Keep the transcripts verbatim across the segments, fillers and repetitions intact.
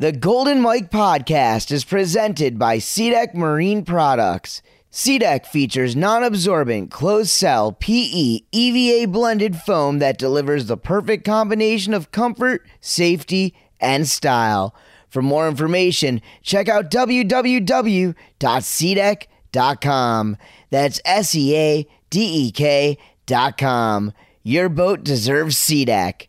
The Golden Mike Podcast is presented by SeaDek Marine Products. SeaDek features non-absorbent, closed-cell, P E, E V A blended foam that delivers the perfect combination of comfort, safety, and style. For more information, check out w w w dot seadek dot com. That's S E A D E K dot com. Your boat deserves SeaDek.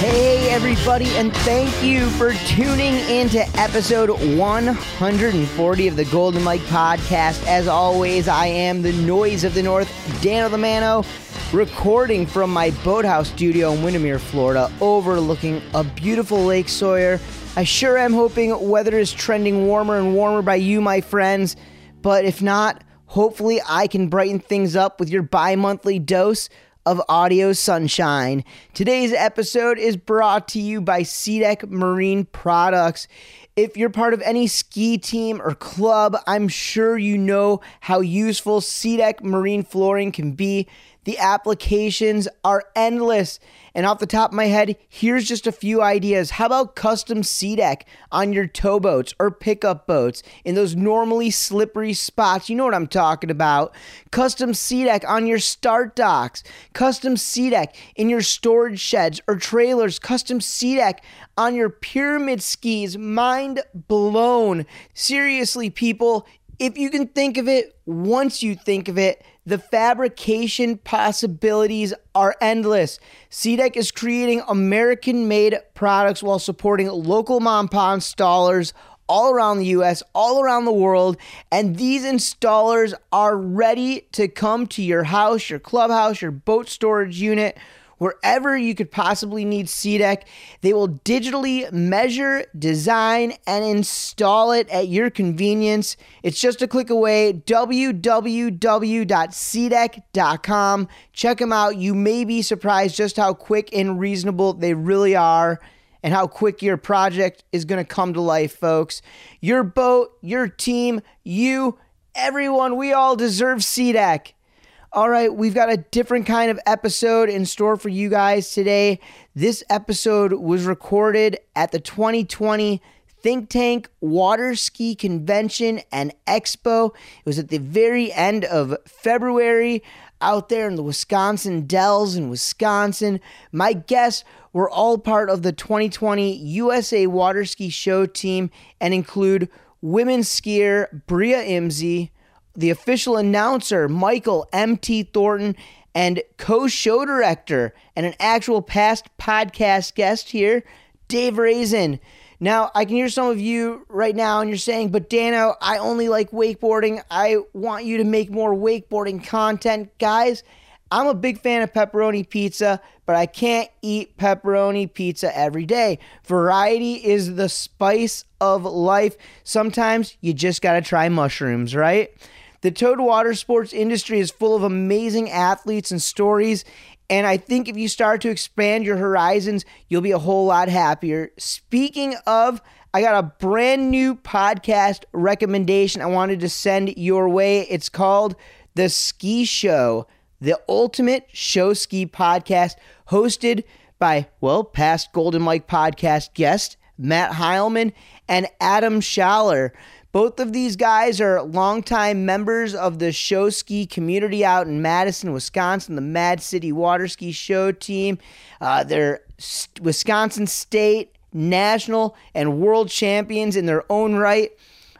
Hey everybody, and thank you for tuning in to episode one hundred forty of the Golden Mike Podcast. As always, I am the Noise of the North, Dano the Mano, recording from my boathouse studio in Windermere, Florida, overlooking a beautiful Lake Sawyer. I sure am hoping weather is trending warmer and warmer by you, my friends, but if not, hopefully I can brighten things up with your bi-monthly dose of audio sunshine. Today's episode is brought to you by SeaDek Marine Products. If you're part of any ski team or club, I'm sure you know how useful SeaDek Marine flooring can be. The applications are endless. And off the top of my head, here's just a few ideas. How about custom SeaDek on your towboats or pickup boats in those normally slippery spots? You know what I'm talking about. Custom SeaDek on your start docks. Custom SeaDek in your storage sheds or trailers. Custom SeaDek on your pyramid skis. Mind blown. Seriously, people, if you can think of it, once you think of it, the fabrication possibilities are endless. SeaDek is creating American-made products while supporting local mom-and-pop installers all around the U S, all around the world, and these installers are ready to come to your house, your clubhouse, your boat storage unit, wherever you could possibly need SeaDek. They will digitally measure, design, and install it at your convenience. It's just a click away, w w w dot seadek dot com. Check them out. You may be surprised just how quick and reasonable they really are and how quick your project is going to come to life, folks. Your boat, your team, you, everyone, we all deserve SeaDek. All right, we've got a different kind of episode in store for you guys today. This episode was recorded at the twenty twenty Think Tank Water Ski Convention and Expo. It was at the very end of February out there in the Wisconsin Dells in Wisconsin. My guests were all part of the twenty twenty U S A Water Ski Show Team and include women's skier Bria Imse, the official announcer, Michael M T. Thornton, and co-show director and an actual past podcast guest here, Dave Rezin. Now, I can hear some of you right now and you're saying, but Dano, I only like wakeboarding. I want you to make more wakeboarding content. Guys, I'm a big fan of pepperoni pizza, but I can't eat pepperoni pizza every day. Variety is the spice of life. Sometimes you just got to try mushrooms, right? The Toad Water Sports industry is full of amazing athletes and stories, and I think if you start to expand your horizons, you'll be a whole lot happier. Speaking of, I got a brand new podcast recommendation I wanted to send your way. It's called The Ski Show, the ultimate show ski podcast, hosted by, well, past Golden Mike Podcast guest, Matt Heilman and Adam Schaller. Both of these guys are longtime members of the show ski community out in Madison, Wisconsin, the Mad City Water Ski Show Team. Uh, they're st- Wisconsin state, national, and world champions in their own right.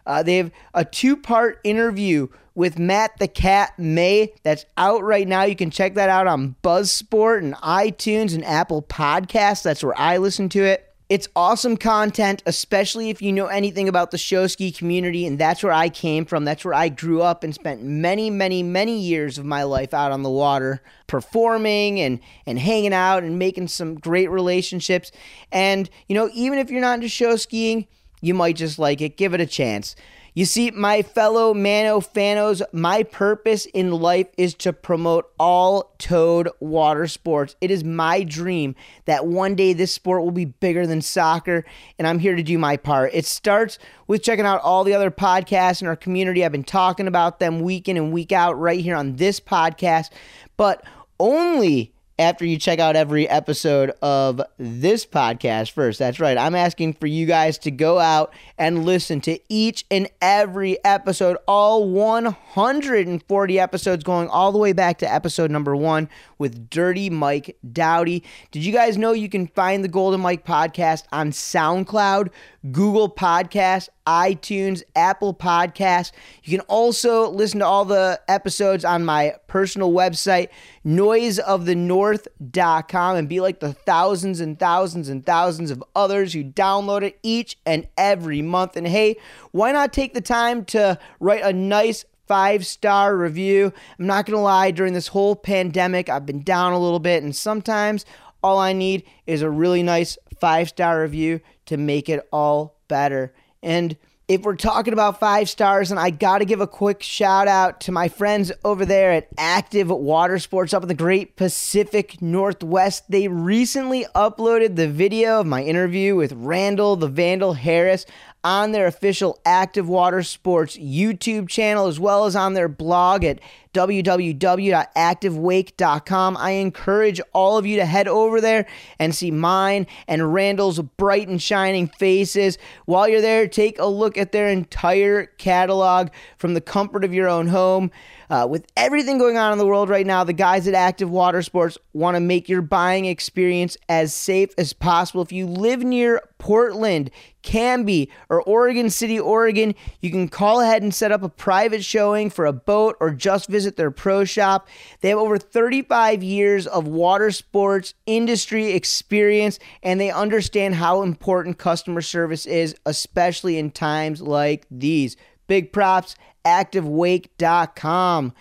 Uh, they have a two-part interview with Matt the Cat May that's out right now. You can check that out on BuzzSport and iTunes and Apple Podcasts. That's where I listen to it. It's awesome content, especially if you know anything about the show ski community, and that's where I came from. That's where I grew up and spent many, many, many years of my life out on the water performing and, and hanging out and making some great relationships. And, you know, even if you're not into show skiing, you might just like it. Give it a chance. You see, my fellow Mano Fanos, my purpose in life is to promote all Toad Water Sports. It is my dream that one day this sport will be bigger than soccer, and I'm here to do my part. It starts with checking out all the other podcasts in our community. I've been talking about them week in and week out right here on this podcast, but only after you check out every episode of this podcast first. That's right. I'm asking for you guys to go out and listen to each and every episode, all one hundred forty episodes, going all the way back to episode number one with Dirty Mike Dowdy. Did you guys know you can find the Golden Mike Podcast on SoundCloud, Google Podcasts, iTunes, Apple Podcasts? You can also listen to all the episodes on my personal website, noise of the north dot com, and be like the thousands and thousands and thousands of others who download it each and every month. And hey, why not take the time to write a nice five-star review? I'm not going to lie, during this whole pandemic, I've been down a little bit, and sometimes all I need is a really nice five-star review to make it all better. And if we're talking about five stars, and I got to give a quick shout out to my friends over there at Active Water Sports up in the great Pacific Northwest. They recently uploaded the video of my interview with Randall the Vandal Harris on their official Active Water Sports YouTube channel, as well as on their blog at w w w dot active wake dot com. I encourage all of you to head over there and see mine and Randall's bright and shining faces. While you're there, take a look at their entire catalog from the comfort of your own home. Uh, with everything going on in the world right now, the guys at Active Water Sports want to make your buying experience as safe as possible. If you live near Portland, Canby, or Oregon City, Oregon, you can call ahead and set up a private showing for a boat or just visit their pro shop. They have over thirty-five years of water sports industry experience, and they understand how important customer service is, especially in times like these. Big props, active wake dot com.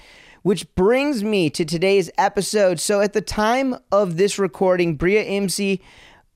Which brings me to today's episode. So at the time of this recording, Bria Imse,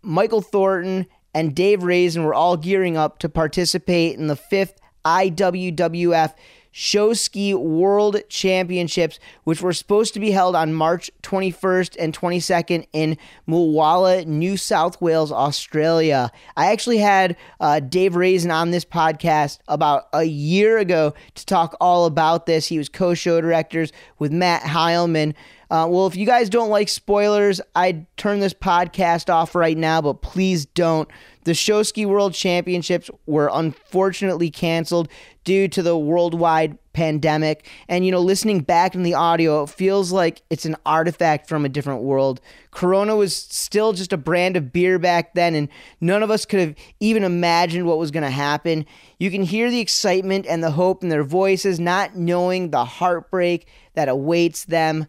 Michael Thornton, and Dave Rezin were all gearing up to participate in the fifth I W W F Show Ski World Championships, which were supposed to be held on March twenty-first and twenty-second in Mulwala, New South Wales, Australia. I actually had uh, Dave Rezin on this podcast about a year ago to talk all about this. He was co-show directors with Matt Heilman. Uh, well, if you guys don't like spoilers, I'd turn this podcast off right now, but please don't. The Show Ski World Championships were unfortunately canceled due to the worldwide pandemic. And, you know, listening back in the audio, it feels like it's an artifact from a different world. Corona was still just a brand of beer back then, and none of us could have even imagined what was going to happen. You can hear the excitement and the hope in their voices, not knowing the heartbreak that awaits them.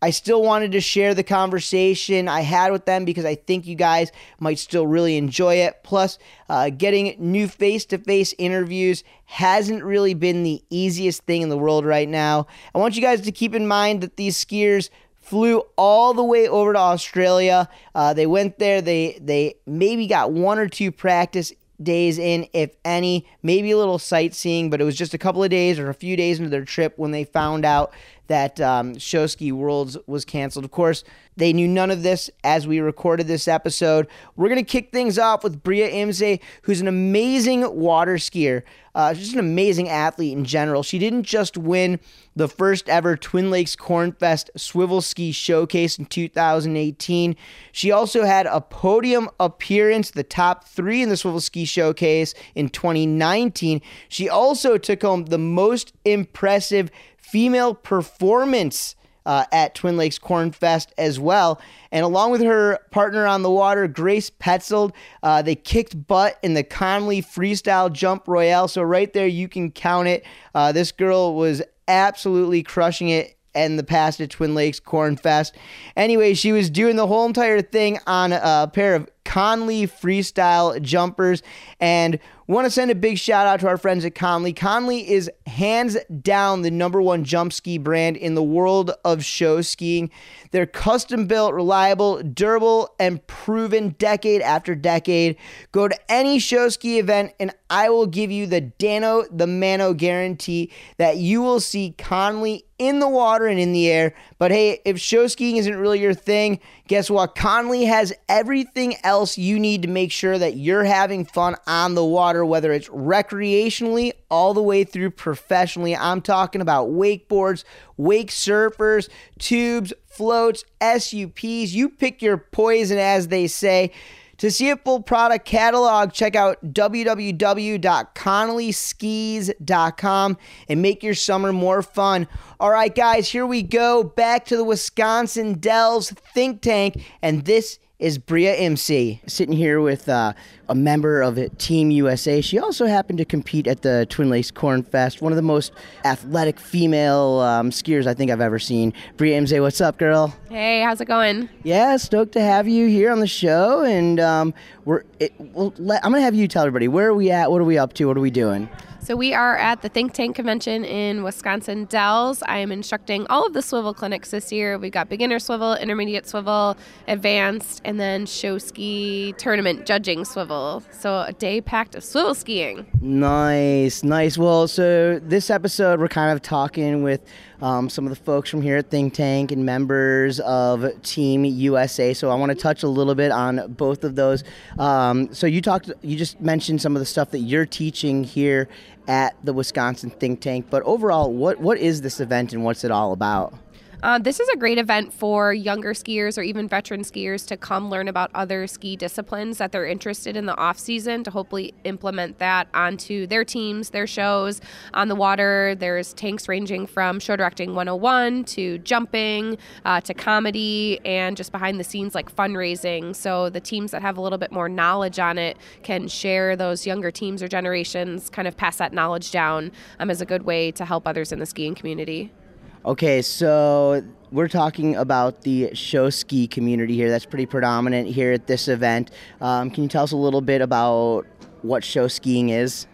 I still wanted to share the conversation I had with them because I think you guys might still really enjoy it. Plus, uh, getting new face-to-face interviews hasn't really been the easiest thing in the world right now. I want you guys to keep in mind that these skiers flew all the way over to Australia. Uh, they went there. They, they maybe got one or two practice days in, if any, maybe a little sightseeing, but it was just a couple of days or a few days into their trip when they found out that um, Show Ski Worlds was canceled. Of course, they knew none of this as we recorded this episode. We're going to kick things off with Bria Imse, who's an amazing water skier, uh, just an amazing athlete in general. She didn't just win the first ever Twin Lakes Cornfest Swivel Ski Showcase in two thousand eighteen. She also had a podium appearance, the top three in the Swivel Ski Showcase in twenty nineteen. She also took home the most impressive female performance uh, at Twin Lakes Cornfest as well. And along with her partner on the water, Grace Petzold, uh, they kicked butt in the Connelly Freestyle Jump Royale. So right there, you can count it. Uh, this girl was absolutely crushing it and the past at Twin Lakes Cornfest. Anyway, she was doing the whole entire thing on a pair of Connelly Freestyle Jumpers, and want to send a big shout out to our friends at Connelly. Connelly is hands down the number one jump ski brand in the world of show skiing. They're custom built, reliable, durable, and proven decade after decade. Go to any show ski event and I will give you the Dano the Mano guarantee that you will see Connelly in the water and in the air. But hey, if show skiing isn't really your thing, guess what? Connelly has everything else you need to make sure that you're having fun on the water, whether it's recreationally all the way through professionally. I'm talking about wakeboards, wake surfers, tubes, floats, S U Ps. You pick your poison, as they say. To see a full product catalog, check out w w w dot connelly skis dot com and make your summer more fun. All right, guys, here we go. Back to the Wisconsin Dells Think Tank, and this is Bria Imse. Sitting here with uh, a member of Team U S A. She also happened to compete at the Twin Lakes Cornfest, one of the most athletic female um, skiers I think I've ever seen. Bria Imse, what's up, girl? Hey, how's it going? Yeah, stoked to have you here on the show. And um, we're it, we'll let, I'm going to have you tell everybody, where are we at, what are we up to, what are we doing? So we are at the Think Tank Convention in Wisconsin Dells. I am instructing all of the swivel clinics this year. We've got beginner swivel, intermediate swivel, advanced, and then show ski tournament judging swivel. So a day packed of swivel skiing. Nice, nice. Well, so this episode we're kind of talking with um, some of the folks from here at Think Tank and members of Team U S A. So I want to touch a little bit on both of those. Um, so you talked, you just mentioned some of the stuff that you're teaching here at the Wisconsin Think Tank, but overall, what what is this event and what's it all about? Uh, this is a great event for younger skiers or even veteran skiers to come learn about other ski disciplines that they're interested in the off-season to hopefully implement that onto their teams, their shows. On the water, there's tanks ranging from show directing one oh one to jumping uh, to comedy and just behind the scenes like fundraising. So the teams that have a little bit more knowledge on it can share those younger teams or generations, kind of pass that knowledge down um, as a good way to help others in the skiing community. Okay, so we're talking about the show ski community here. That's pretty predominant here at this event. Um, can you tell us a little bit about what show skiing is?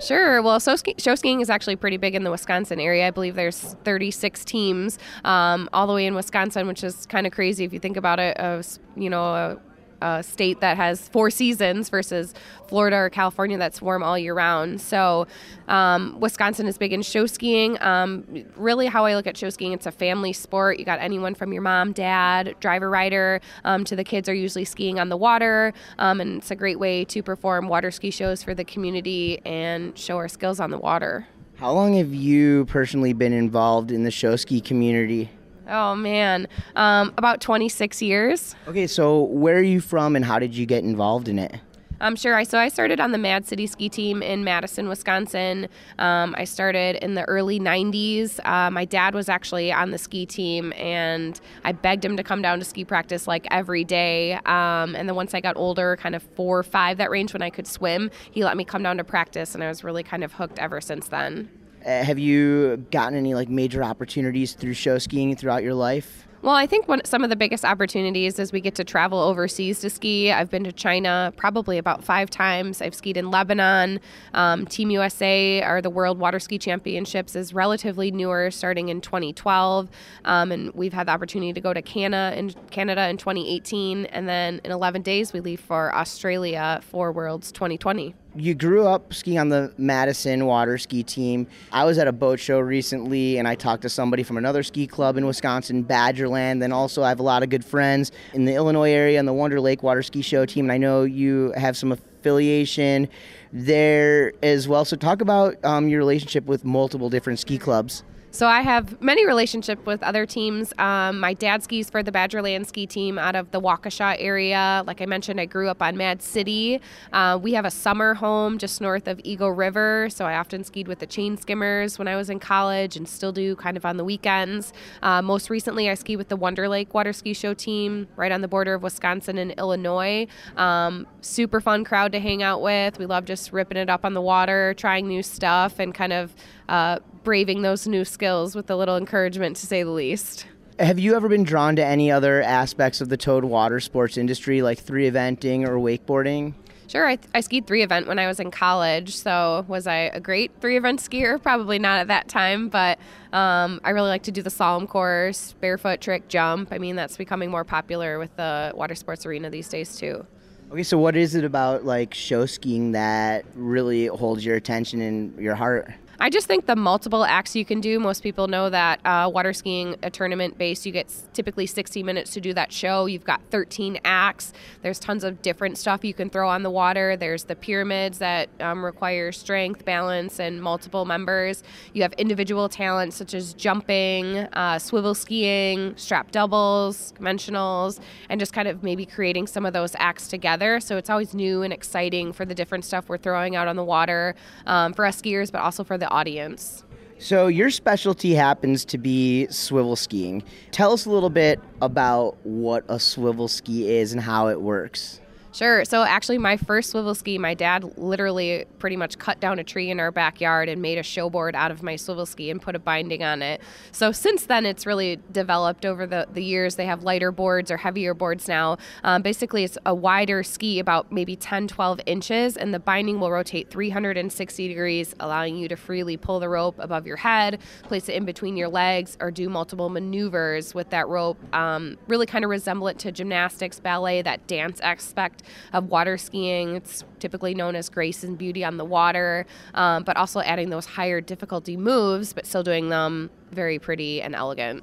Sure. Well, so ski- show skiing is actually pretty big in the Wisconsin area. I believe there's thirty-six teams um, all the way in Wisconsin, which is kind of crazy if you think about it. Uh, you know, uh, a state that has four seasons versus Florida or California that's warm all year round. So um, Wisconsin is big in show skiing. Um, really how I look at show skiing, it's a family sport. You got anyone from your mom, dad, driver, rider, um, to the kids are usually skiing on the water. Um, and it's a great way to perform water ski shows for the community and show our skills on the water. How long have you personally been involved in the show ski community? Oh, man. Um, about twenty-six years. Okay, so where are you from and how did you get involved in it? I'm um, sure. I, so I started on the Mad City Ski Team in Madison, Wisconsin. Um, I started in the early nineties. Uh, my dad was actually on the ski team, and I begged him to come down to ski practice like every day. Um, and then once I got older, kind of four or five, that range when I could swim, he let me come down to practice, and I was really kind of hooked ever since then. Have you gotten any like major opportunities through show skiing throughout your life? Well, I think one, some of the biggest opportunities is we get to travel overseas to ski. I've been to China probably about five times. I've skied in Lebanon. Um, Team U S A, or the World Water Ski Championships, is relatively newer, starting in twenty twelve. Um, and we've had the opportunity to go to Canada in, Canada in twenty eighteen. And then in eleven days, we leave for Australia for Worlds twenty twenty. You grew up skiing on the Madison Water Ski Team. I was at a boat show recently, and I talked to somebody from another ski club in Wisconsin, Badgerland. Then also I have a lot of good friends in the Illinois area on the Wonder Lake Water Ski Show Team, and I know you have some affiliation there as well. So talk about um, your relationship with multiple different ski clubs. So I have many relationships with other teams. Um, my dad skis for the Badgerland ski team out of the Waukesha area. Like I mentioned, I grew up on Mad City. Uh, we have a summer home just north of Eagle River, so I often skied with the Chain Skimmers when I was in college and still do kind of on the weekends. Uh, most recently, I ski with the Wonder Lake Water Ski Show Team right on the border of Wisconsin and Illinois. Um, super fun crowd to hang out with. We love just ripping it up on the water, trying new stuff, and kind of uh, braving those new skills with a little encouragement, to say the least. Have you ever been drawn to any other aspects of the Toad Water Sports industry, like three eventing or wakeboarding? Sure, I, th- I skied three event when I was in college, so was I a great three event skier? Probably not at that time, but um, I really like to do the slalom course, barefoot trick, jump. I mean, that's becoming more popular with the water sports arena these days too. Okay, so what is it about like show skiing that really holds your attention and your heart? I just think the multiple acts you can do. Most people know that uh, water skiing, a tournament base, you get typically sixty minutes to do that show. You've got thirteen acts. There's tons of different stuff you can throw on the water. There's the pyramids that um, require strength, balance, and multiple members. You have individual talents such as jumping, uh, swivel skiing, strap doubles, conventionals, and just kind of maybe creating some of those acts together. So it's always new and exciting for the different stuff we're throwing out on the water um, for us skiers, but also for the audience. So your specialty happens to be swivel skiing. Tell us a little bit about what a swivel ski is and how it works. Sure. So actually my first swivel ski, my dad literally pretty much cut down a tree in our backyard and made a show board out of my swivel ski and put a binding on it. So since then, it's really developed over the, the years. They have lighter boards or heavier boards now. Um, basically, it's a wider ski, about maybe ten, twelve inches, and the binding will rotate three hundred sixty degrees, allowing you to freely pull the rope above your head, place it in between your legs, or do multiple maneuvers with that rope. Um, really kind of resemble it to gymnastics, ballet, that dance aspect of water skiing. It's typically known as grace and beauty on the water, um, but also adding those higher difficulty moves, but still doing them very pretty and elegant.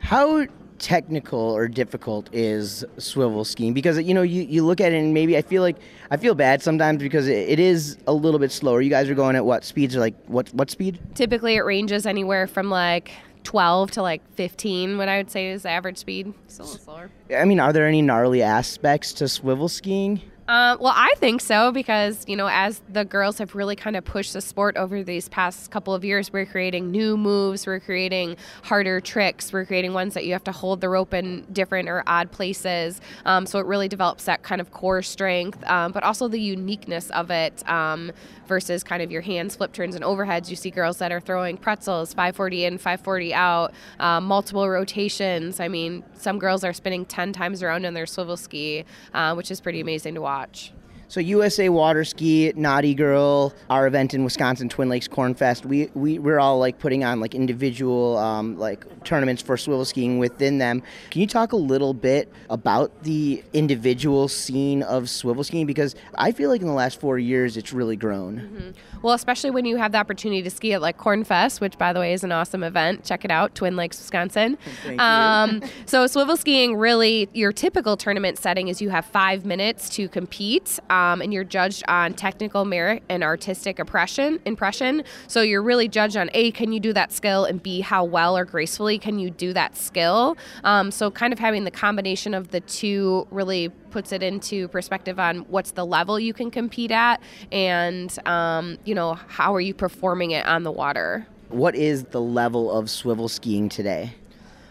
How technical or difficult is swivel skiing? Because, you know, you, you look at it and maybe I feel like I feel bad sometimes because it, it is a little bit slower. You guys are going at what speeds? Are like what what speed? Typically, it ranges anywhere from like twelve to like fifteen, what I would say is the average speed. Still a little slower. I mean, are there any gnarly aspects to swivel skiing? Uh, well, I think so because, you know, as the girls have really kind of pushed the sport over these past couple of years, we're creating new moves, we're creating harder tricks, we're creating ones that you have to hold the rope in different or odd places. Um, so it really develops that kind of core strength, um, but also the uniqueness of it um, versus kind of your hands, flip turns, and overheads. You see girls that are throwing pretzels, five forty in, five forty out, uh, multiple rotations. I mean, some girls are spinning ten times around on their swivel ski, uh, which is pretty amazing to watch. Watch. So U S A Water Ski, Naughty Girl, our event in Wisconsin, Twin Lakes Cornfest, we, we, we're all like putting on like individual um, like tournaments for swivel skiing within them. Can you talk a little bit about the individual scene of swivel skiing? Because I feel like in the last four years, it's really grown. Mm-hmm. Well, especially when you have the opportunity to ski at like Cornfest, which by the way is an awesome event. Check it out, Twin Lakes, Wisconsin. Thank um, you. So swivel skiing, really, your typical tournament setting is you have five minutes to compete. Um, Um, and you're judged on technical merit and artistic impression, impression. So you're really judged on A, can you do that skill? And B, how well or gracefully can you do that skill? Um, so kind of having the combination of the two really puts it into perspective on what's the level you can compete at and, um, you know, how are you performing it on the water? What is the level of swivel skiing today?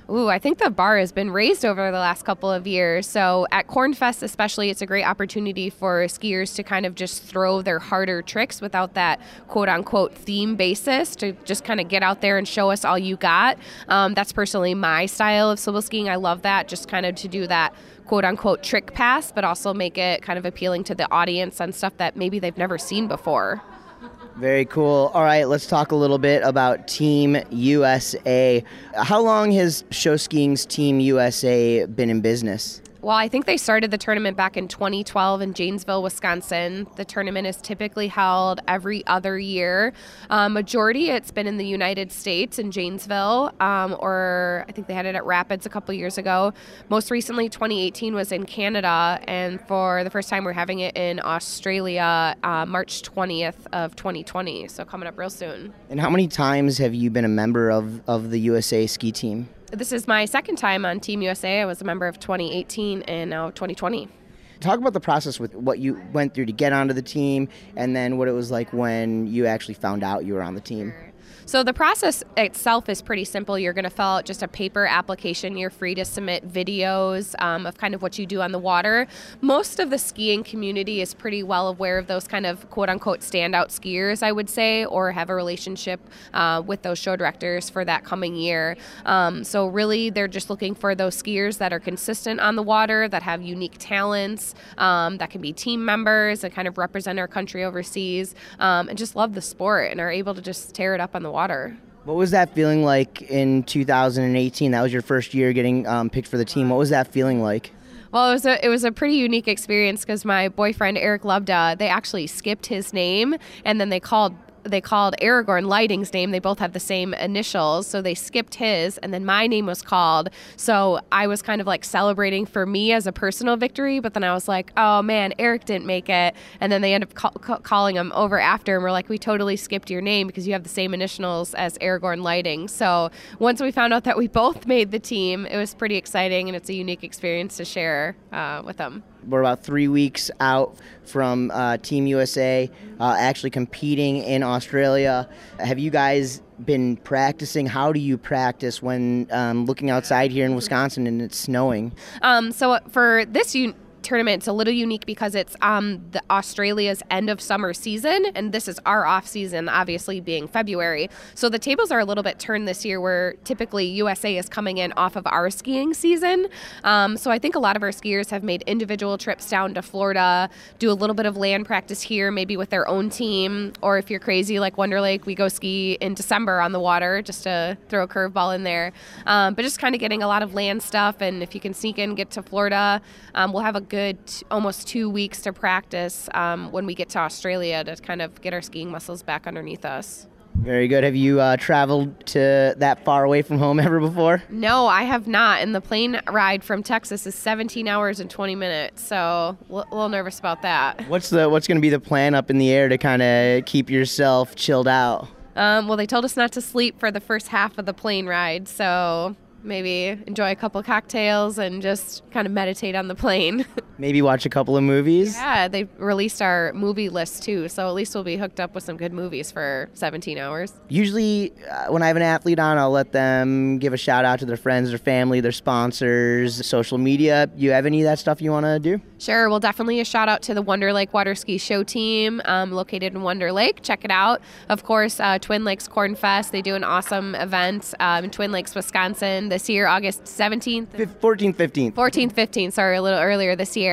Ooh, I think the bar has been raised over the last couple of years. So at Cornfest especially, it's a great opportunity for skiers to kind of just throw their harder tricks without that quote-unquote theme basis, to just kind of get out there and show us all you got. Um, that's personally my style of swivel skiing. I love that, just kind of to do that quote-unquote trick pass, but also make it kind of appealing to the audience on stuff that maybe they've never seen before. Very cool. All right, let's talk a little bit about Team U S A. How long has show skiing's Team U S A been in business? Well, I think they started the tournament back in twenty twelve in Janesville, Wisconsin. The tournament is typically held every other year. Um, majority, it's been in the United States in Janesville, um, or I think they had it at Rapids a couple years ago. Most recently, twenty eighteen was in Canada, and for the first time, we're having it in Australia, uh, March twentieth of twenty twenty, so coming up real soon. And how many times have you been a member of, of the U S A ski team? This is my second time on Team U S A. I was a member of twenty eighteen and now twenty twenty. Talk about the process with what you went through to get onto the team and then what it was like when you actually found out you were on the team. Sure. So the process itself is pretty simple. You're going to fill out just a paper application. You're free to submit videos um, of kind of what you do on the water. Most of the skiing community is pretty well aware of those kind of quote-unquote standout skiers, I would say, or have a relationship uh, with those show directors for that coming year. Um, so really, they're just looking for those skiers that are consistent on the water, that have unique talents, um, that can be team members and kind of represent our country overseas, um, and just love the sport and are able to just tear it up on the water. What was that feeling like in two thousand eighteen? That was your first year getting um, picked for the team. What was that feeling like? Well, it was a, it was a pretty unique experience because my boyfriend, Eric Lubda, they actually skipped his name and then they called They called Aragorn Lighting's name. They both had the same initials, so they skipped his, and then my name was called. So I was kind of like celebrating for me as a personal victory, but then I was like, oh man, Eric didn't make it. And then they end up ca- ca- calling him over after, and we're like, we totally skipped your name because you have the same initials as Aragorn Lighting. So once we found out that we both made the team, it was pretty exciting, and it's a unique experience to share uh, with them. We're about three weeks out from uh, Team U S A uh, actually competing in Australia. Have you guys been practicing? How do you practice when um, looking outside here in Wisconsin and it's snowing? Um, so for this un- tournament, it's a little unique because it's um, the Australia's end of summer season, and this is our off season, obviously being February. So the tables are a little bit turned this year, where typically U S A is coming in off of our skiing season. Um, so I think a lot of our skiers have made individual trips down to Florida, do a little bit of land practice here, maybe with their own team, or if you're crazy like Wonder Lake, we go ski in December on the water, just to throw a curveball in there. Um, but just kind of getting a lot of land stuff, and if you can sneak in, get to Florida. Um, we'll have a good t- almost two weeks to practice um, when we get to Australia to kind of get our skiing muscles back underneath us. Very good. Have you uh, traveled to that far away from home ever before? No, I have not. And the plane ride from Texas is seventeen hours and twenty minutes, so a l- little nervous about that. What's the what's going to be the plan up in the air to kind of keep yourself chilled out? Um, well, they told us not to sleep for the first half of the plane ride, so maybe enjoy a couple cocktails and just kind of meditate on the plane. Maybe watch a couple of movies. Yeah, they released our movie list too, so at least we'll be hooked up with some good movies for seventeen hours. Usually uh, when I have an athlete on, I'll let them give a shout out to their friends, their family, their sponsors, social media. You have any of that stuff you want to do? Sure, well, definitely a shout out to the Wonder Lake Water Ski Show Team um, located in Wonder Lake. Check it out. Of course, uh, Twin Lakes Cornfest. They do an awesome event um, in Twin Lakes, Wisconsin this year, August seventeenth. fourteenth, fifteenth. fourteenth, fifteenth, sorry, a little earlier this year.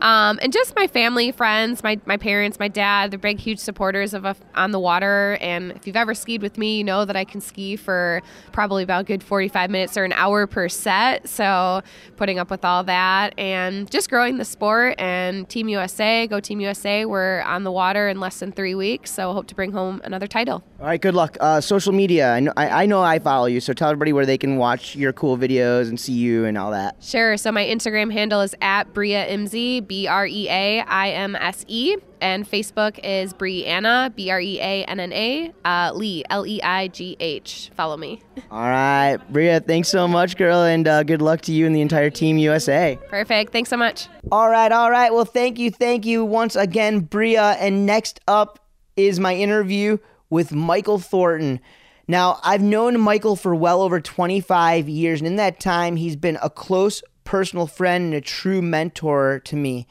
Um, and just my family, friends, my, my parents, my dad, they're big, huge supporters of a, on the water. And if you've ever skied with me, you know that I can ski for probably about a good forty-five minutes or an hour per set. So putting up with all that and just growing the sport. And Team U S A, go Team U S A. We're on the water in less than three weeks. So hope to bring home another title. All right, good luck. Uh, social media, I know I, I know I follow you. So tell everybody where they can watch your cool videos and see you and all that. Sure. So my Instagram handle is at Bria Imse. B R E A I M S E, and Facebook is Brianna, B R E A N N A, uh, Lee, L E I G H. Follow me. All right, Bria, thanks so much, girl, and uh, good luck to you and the entire Team U S A. Perfect, thanks so much. All right, all right, well, thank you, thank you once again, Bria, and next up is my interview with Michael Thornton. Now, I've known Michael for well over twenty-five years, and in that time, he's been a close personal friend and a true mentor to me.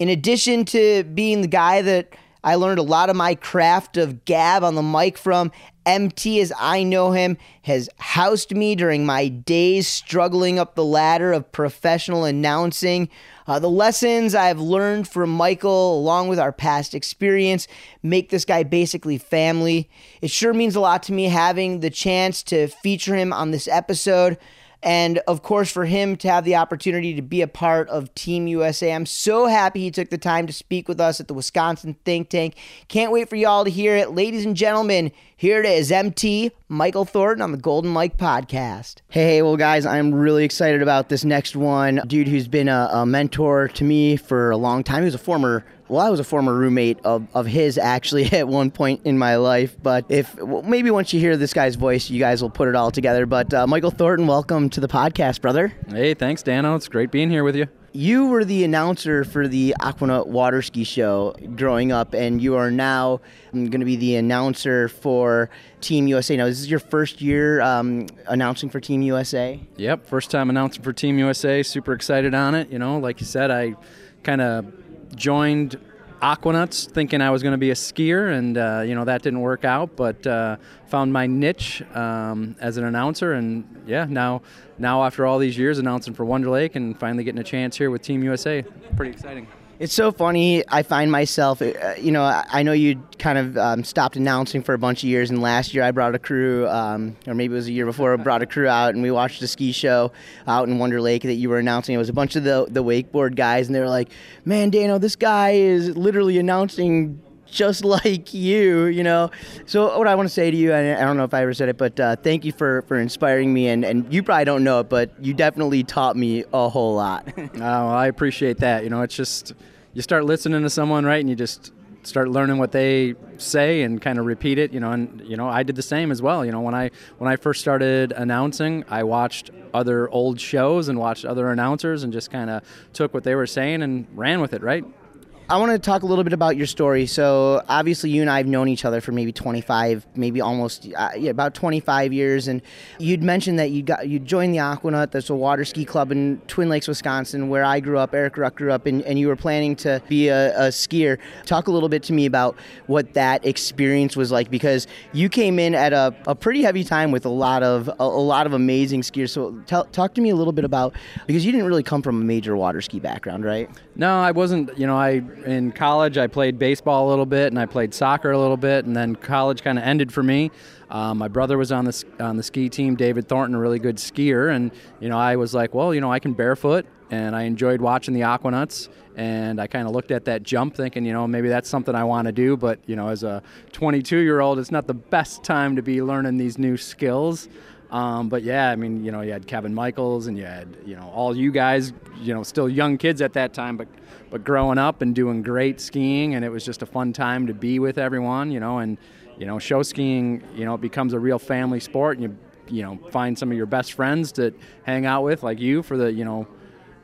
In addition to being the guy that I learned a lot of my craft of gab on the mic from, M T as I know him has housed me during my days struggling up the ladder of professional announcing. Uh, the lessons I've learned from Michael, along with our past experience, make this guy basically family. It sure means a lot to me having the chance to feature him on this episode. And, of course, for him to have the opportunity to be a part of Team U S A. I'm so happy he took the time to speak with us at the Wisconsin Think Tank. Can't wait for y'all to hear it. Ladies and gentlemen, here it is, M T, Michael Thornton on the Golden Mike Podcast. Hey, well, guys, I'm really excited about this next one. Dude who's been a, a mentor to me for a long time. He was a former Well, I was a former roommate of, of his, actually, at one point in my life. But if well, maybe once you hear this guy's voice, you guys will put it all together. But uh, Michael Thornton, welcome to the podcast, brother. Hey, thanks, Dano. It's great being here with you. You were the announcer for the Aquanaut Water Ski Show growing up, and you are now going to be the announcer for Team U S A. Now, is this your first year um, announcing for Team U S A? Yep, first time announcing for Team U S A. Super excited on it. You know, like you said, I kind of joined Aquanauts thinking I was going to be a skier, and uh, you know, that didn't work out, but uh, found my niche um, as an announcer, and yeah, now now after all these years announcing for Wonder Lake and finally getting a chance here with Team U S A, pretty exciting. It's so funny, I find myself, you know, I know you kind of um, stopped announcing for a bunch of years, and last year I brought a crew, um, or maybe it was a year before, I brought a crew out and we watched a ski show out in Wonder Lake that you were announcing. It was a bunch of the, the wakeboard guys, and they were like, man, Dano, this guy is literally announcing just like you, you know. So what I want to say to you, and I don't know if I ever said it, but uh, thank you for, for inspiring me, and, and you probably don't know it, but you definitely taught me a whole lot. Oh, well, I appreciate that. You know, it's just, you start listening to someone, right, and you just start learning what they say and kind of repeat it, you know, and, you know, I did the same as well. You know, when I when I first started announcing, I watched other old shows and watched other announcers and just kind of took what they were saying and ran with it, right? I want to talk a little bit about your story. So obviously you and I have known each other for maybe twenty-five, maybe almost uh, yeah, about twenty-five years. And you'd mentioned that you got you joined the Aquanaut, that's a water ski club in Twin Lakes, Wisconsin, where I grew up, Eric Ruck grew up, and, and you were planning to be a, a skier. Talk a little bit to me about what that experience was like, because you came in at a, a pretty heavy time with a lot of a, a lot of amazing skiers. So tell, talk to me a little bit about, because you didn't really come from a major water ski background, right? No, I wasn't. You know, I. In college, I played baseball a little bit, and I played soccer a little bit, and then college kind of ended for me. Um, my brother was on the on the ski team, David Thornton, a really good skier, and you know, I was like, well, you know, I can barefoot, and I enjoyed watching the Aquanauts, and I kind of looked at that jump, thinking, you know, maybe that's something I want to do. But you know, as a twenty-two-year-old, it's not the best time to be learning these new skills. Um, but yeah, I mean, you know, you had Kevin Michaels, and you had, you know, all you guys, you know, still young kids at that time, but but growing up and doing great skiing, and it was just a fun time to be with everyone, you know, and, you know, show skiing, you know, it becomes a real family sport, and you, you know, find some of your best friends to hang out with, like you, for the, you know,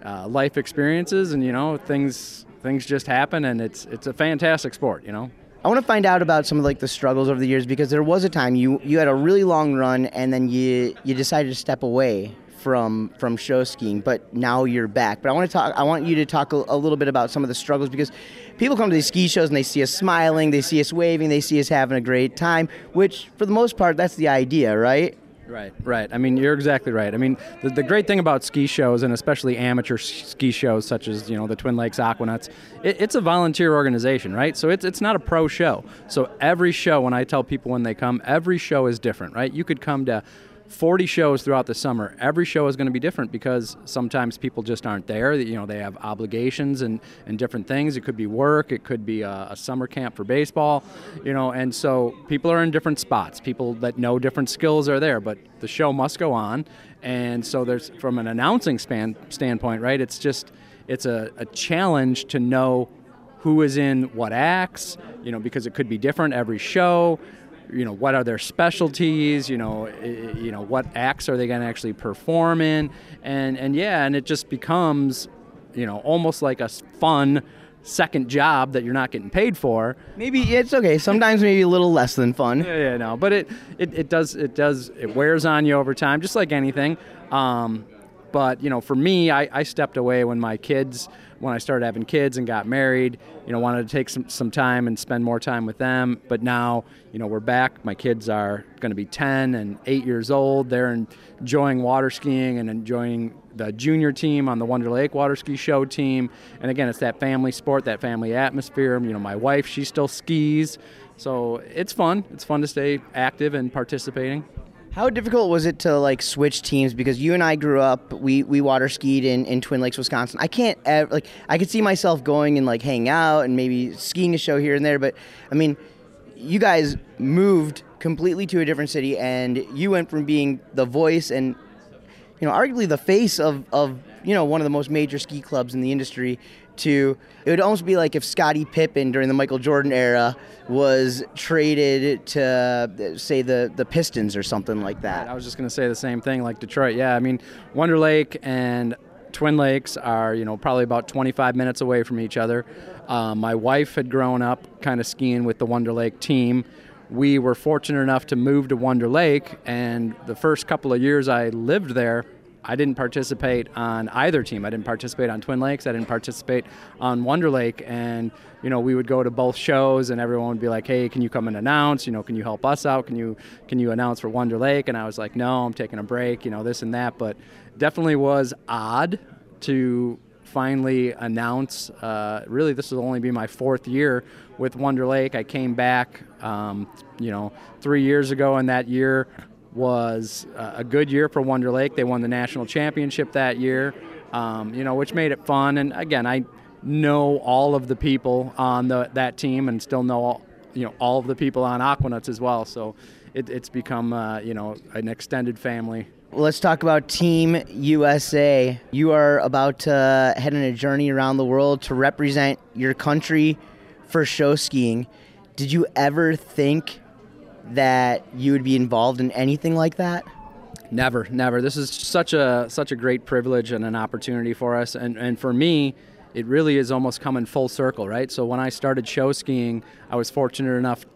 uh, life experiences, and, you know, things, things just happen, and it's, it's a fantastic sport, you know. I want to find out about some of like the struggles over the years, because there was a time you, you had a really long run, and then you you decided to step away from from show skiing, but now you're back. But I want to talk. I want you to talk a, a little bit about some of the struggles, because people come to these ski shows and they see us smiling, they see us waving, they see us having a great time, which for the most part that's the idea, right? Right, right. I mean, you're exactly right. I mean, the, the great thing about ski shows, and especially amateur ski shows such as, you know, the Twin Lakes Aquanauts, it, it's a volunteer organization, right? So it's it's not a pro show. So every show, when I tell people when they come, every show is different, right? You could come to forty shows throughout the summer. Every show is going to be different, because sometimes people just aren't there. You know, they have obligations and, and different things. It could be work. It could be a, a summer camp for baseball, you know, and so people are in different spots. People that know different skills are there, but the show must go on. And so there's, from an announcing span, standpoint, right, it's just, it's a, a challenge to know who is in what acts, you know, because it could be different every show. You know, what are their specialties? You know, you know, what acts are they going to actually perform in? And and yeah, and it just becomes, you know, almost like a fun second job that you're not getting paid for. Maybe it's okay. Sometimes maybe a little less than fun. Yeah, yeah, no, but it it, it does it does it wears on you over time, just like anything. Um, But, you know, for me, I, I stepped away when my kids, when I started having kids and got married, you know, wanted to take some, some time and spend more time with them. But now, you know, we're back. My kids are going to be ten and eight years old. They're enjoying water skiing and enjoying the junior team on the Wonder Lake Water Ski Show team. And again, it's that family sport, that family atmosphere. You know, my wife, she still skis. So it's fun. It's fun to stay active and participating. How difficult was it to like switch teams? Because you and I grew up, we, we water skied in, in Twin Lakes, Wisconsin. I can't ever, like, I could see myself going and like hanging out and maybe skiing a show here and there. But I mean, you guys moved completely to a different city, and you went from being the voice and, you know, arguably the face of, of, you know, one of the most major ski clubs in the industry to, it would almost be like if Scottie Pippen during the Michael Jordan era was traded to, say, the, the Pistons or something like that. I was just going to say the same thing, like Detroit. Yeah, I mean, Wonder Lake and Twin Lakes are, you know, probably about twenty-five minutes away from each other. Uh, my wife had grown up kind of skiing with the Wonder Lake team. We were fortunate enough to move to Wonder Lake, and the first couple of years I lived there, I didn't participate on either team. I didn't participate on Twin Lakes. I didn't participate on Wonder Lake. And, you know, we would go to both shows, and everyone would be like, hey, can you come and announce? You know, can you help us out? Can you can you announce for Wonder Lake? And I was like, no, I'm taking a break, you know, this and that. But definitely was odd to finally announce. Uh, really, this will only be my fourth year with Wonder Lake. I came back, um, you know, three years ago, and that year was a good year for Wonder Lake. They won the national championship that year, um, you know, which made it fun. And again, I know all of the people on the, that team, and still know all, you know, all of the people on Aquanuts as well. So it, it's become uh, you know, an extended family. Well, let's talk about Team U S A. You are about to head on a journey around the world to represent your country for show skiing. Did you ever think that you would be involved in anything like that? Never, never. This is such a such a great privilege and an opportunity for us. And, and for me, it really is almost coming full circle, right? So when I started show skiing, I was fortunate enough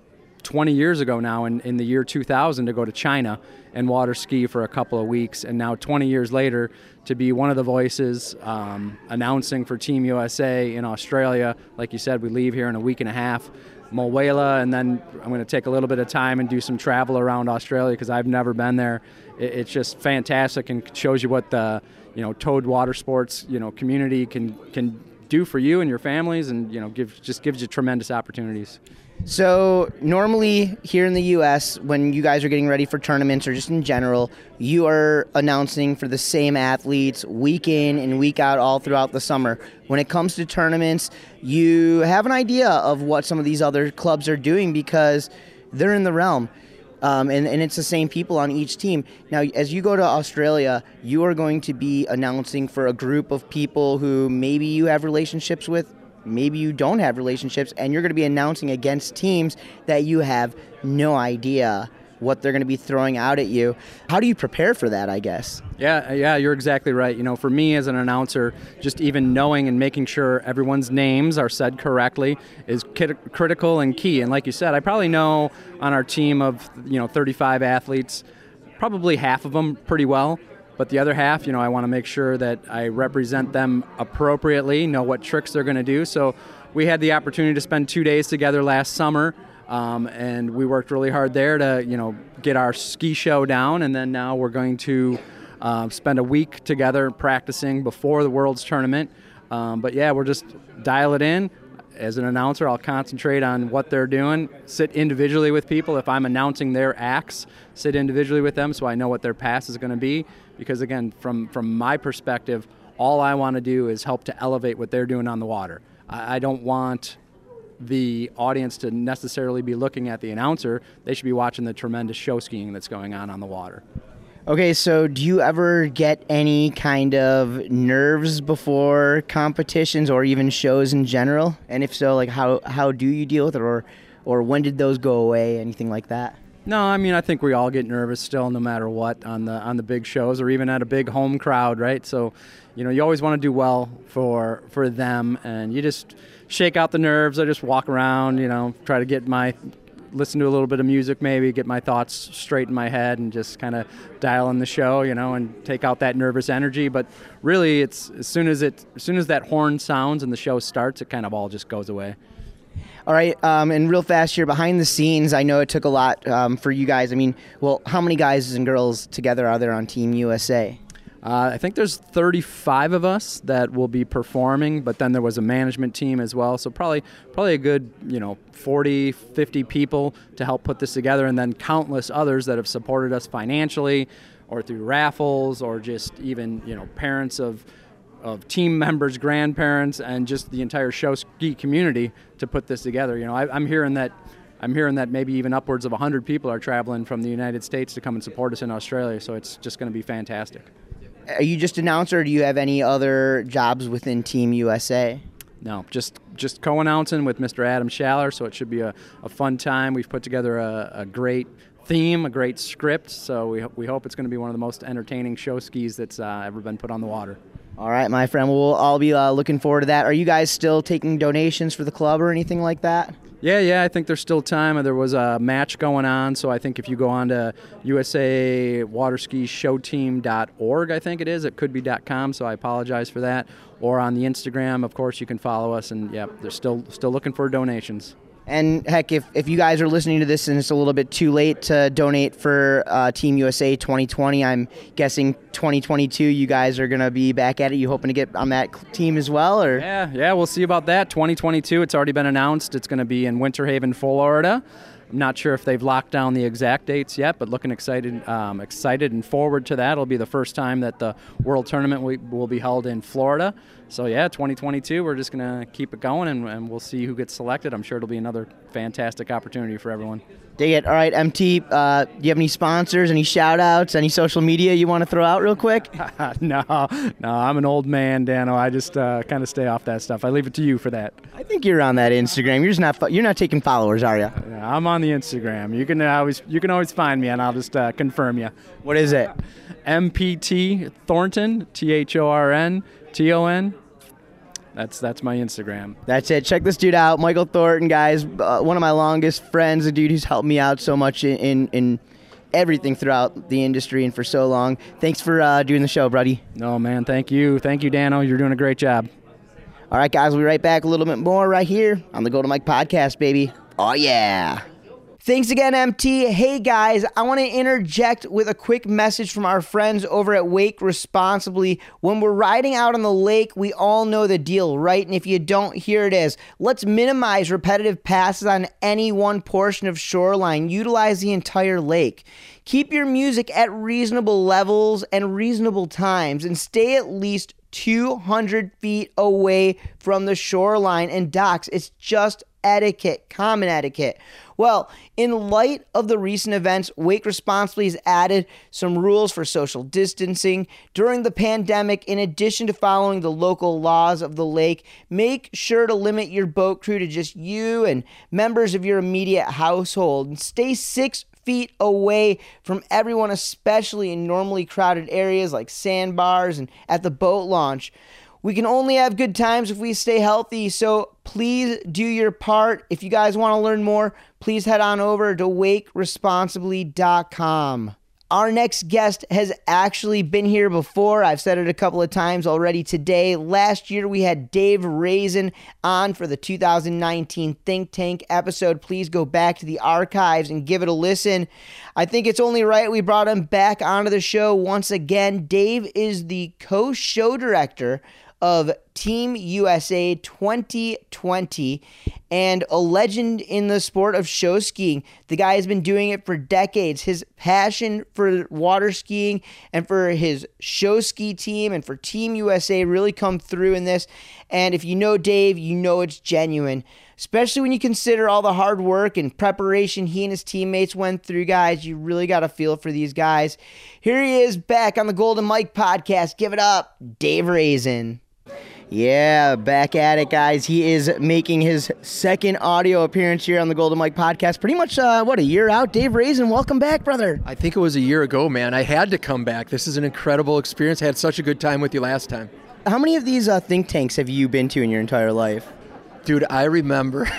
twenty years ago now, in, in the year two thousand, to go to China and water ski for a couple of weeks. And now twenty years later, to be one of the voices um, announcing for Team U S A in Australia. Like you said, we leave here in a week and a half. Mulwala, and then I'm going to take a little bit of time and do some travel around Australia because I've never been there. It's just fantastic, and shows you what the, you know, Toad Water Sports, you know, community can can do for you and your families, and, you know, give just gives you tremendous opportunities. So normally here in the U S, when you guys are getting ready for tournaments or just in general, you are announcing for the same athletes week in and week out all throughout the summer. When it comes to tournaments, you have an idea of what some of these other clubs are doing because they're in the realm. Um, and, and it's the same people on each team. Now, as you go to Australia, you are going to be announcing for a group of people who maybe you have relationships with, maybe you don't have relationships, and you're going to be announcing against teams that you have no idea what they're going to be throwing out at you. How do you prepare for that, I guess? Yeah, yeah, you're exactly right. You know, for me as an announcer, just even knowing and making sure everyone's names are said correctly is kit- critical and key. And like you said, I probably know on our team of, you know, thirty-five athletes, probably half of them pretty well. But the other half, you know, I want to make sure that I represent them appropriately, know what tricks they're going to do. So we had the opportunity to spend two days together last summer, um, and we worked really hard there to, you know, get our ski show down. And then now we're going to uh, spend a week together practicing before the World's Tournament. Um, but, yeah, we're just dial it in. As an announcer, I'll concentrate on what they're doing, sit individually with people. If I'm announcing their acts, sit individually with them so I know what their pass is going to be. Because, again, from, from my perspective, all I want to do is help to elevate what they're doing on the water. I, I don't want the audience to necessarily be looking at the announcer. They should be watching the tremendous show skiing that's going on on the water. Okay, so do you ever get any kind of nerves before competitions or even shows in general? And if so, like how, how do you deal with it, or or when did those go away, anything like that? No, I mean, I think we all get nervous still no matter what on the on the big shows, or even at a big home crowd, right? So, you know, you always want to do well for for them, and you just shake out the nerves. I just walk around, you know, try to get my... listen to a little bit of music, maybe get my thoughts straight in my head, and just kind of dial in the show, you know, and take out that nervous energy. But really, it's as soon as it as soon as that horn sounds and the show starts, it kind of all just goes away. All right, um, and real fast here, behind the scenes, I know it took a lot um, for you guys. I mean, well, how many guys and girls together are there on Team U S A? Uh, I think there's thirty-five of us that will be performing, but then there was a management team as well, so probably probably a good, you know, forty, fifty people to help put this together, and then countless others that have supported us financially or through raffles, or just even, you know, parents of of team members, grandparents, and just the entire show ski community to put this together. You know, I, I'm hearing that I'm hearing that maybe even upwards of one hundred people are traveling from the United States to come and support us in Australia, so it's just going to be fantastic. Are you just an announcer, or do you have any other jobs within Team U S A? No, just just co-announcing with Mister Adam Schaller, so it should be a, a fun time. We've put together a, a great theme, a great script, so we, we hope it's going to be one of the most entertaining show skis that's uh, ever been put on the water. All right, my friend. We'll all be uh, looking forward to that. Are you guys still taking donations for the club or anything like that? Yeah, yeah, I think there's still time. There was a match going on, so I think if you go on to U S A Water Ski Show Team dot org, I think it is, it could be .com, so I apologize for that. Or on the Instagram, of course, you can follow us, and yeah, they're still still looking for donations. And heck, if, if you guys are listening to this and it's a little bit too late to donate for uh, Team U S A twenty twenty, I'm guessing twenty twenty-two you guys are going to be back at it. You hoping to get on that team as well? Or Yeah, yeah, we'll see about that. twenty twenty-two, it's already been announced. It's going to be in Winter Haven, Florida. I'm not sure if they've locked down the exact dates yet, but looking excited um, excited and forward to that. It'll be the first time that the World Tournament we, will be held in Florida. So, yeah, twenty twenty-two, we're just going to keep it going, and, and we'll see who gets selected. I'm sure it'll be another fantastic opportunity for everyone. Dig it. All right, M T, uh, do you have any sponsors, any shout-outs, any social media you want to throw out real quick? no, no, I'm an old man, Dano. I just uh, kind of stay off that stuff. I leave it to you for that. I think you're on that Instagram. You're just not fo- you're not taking followers, are you? Yeah, I'm on the Instagram. You can always you can always find me, and I'll just uh, confirm you. What is it? M P T Thornton, T H O R N T O N. That's that's my Instagram. That's it. Check this dude out, Michael Thornton, guys. Uh, one of my longest friends, a dude who's helped me out so much in in, in everything throughout the industry and for so long. Thanks for uh, doing the show, buddy. No, man. Thank you. Thank you, Dano. You're doing a great job. All right, guys. We'll be right back a little bit more right here on the Golden Mike Podcast, baby. Oh, yeah. Thanks again, M T. Hey, guys, I want to interject with a quick message from our friends over at Wake Responsibly. When we're riding out on the lake, we all know the deal, right? And if you don't, here it is. Let's minimize repetitive passes on any one portion of shoreline. Utilize the entire lake. Keep your music at reasonable levels and reasonable times, and stay at least two hundred feet away from the shoreline and docks. It's just etiquette, common etiquette. Well, in light of the recent events, Wake Responsibly has added some rules for social distancing during the pandemic. In addition to following the local laws of the lake, make sure to limit your boat crew to just you and members of your immediate household, and stay six feet away from everyone, especially in normally crowded areas like sandbars and at the boat launch. We can only have good times if we stay healthy, so please do your part. If you guys want to learn more, please head on over to wake responsibly dot com. Our next guest has actually been here before. I've said it a couple of times already today. Last year, we had Dave Rezin on for the two thousand nineteen Think Tank episode. Please go back to the archives and give it a listen. I think it's only right we brought him back onto the show once again. Dave is the co-show director of Team U S A twenty twenty and a legend in the sport of show skiing. The guy has been doing it for decades. His passion for water skiing and for his show ski team and for Team U S A really come through in this. And if you know Dave, you know it's genuine, especially when you consider all the hard work and preparation he and his teammates went through, guys. You really got a feel for these guys. Here he is back on the Golden Mike Podcast. Give it up, Dave Rezin. Yeah, back at it, guys. He is making his second audio appearance here on the Golden Mike Podcast. Pretty much, uh, what, a year out? Dave Rezin, welcome back, brother. I think it was a year ago, man. I had to come back. This is an incredible experience. I had such a good time with you last time. How many of these uh, think tanks have you been to in your entire life? Dude, I remember,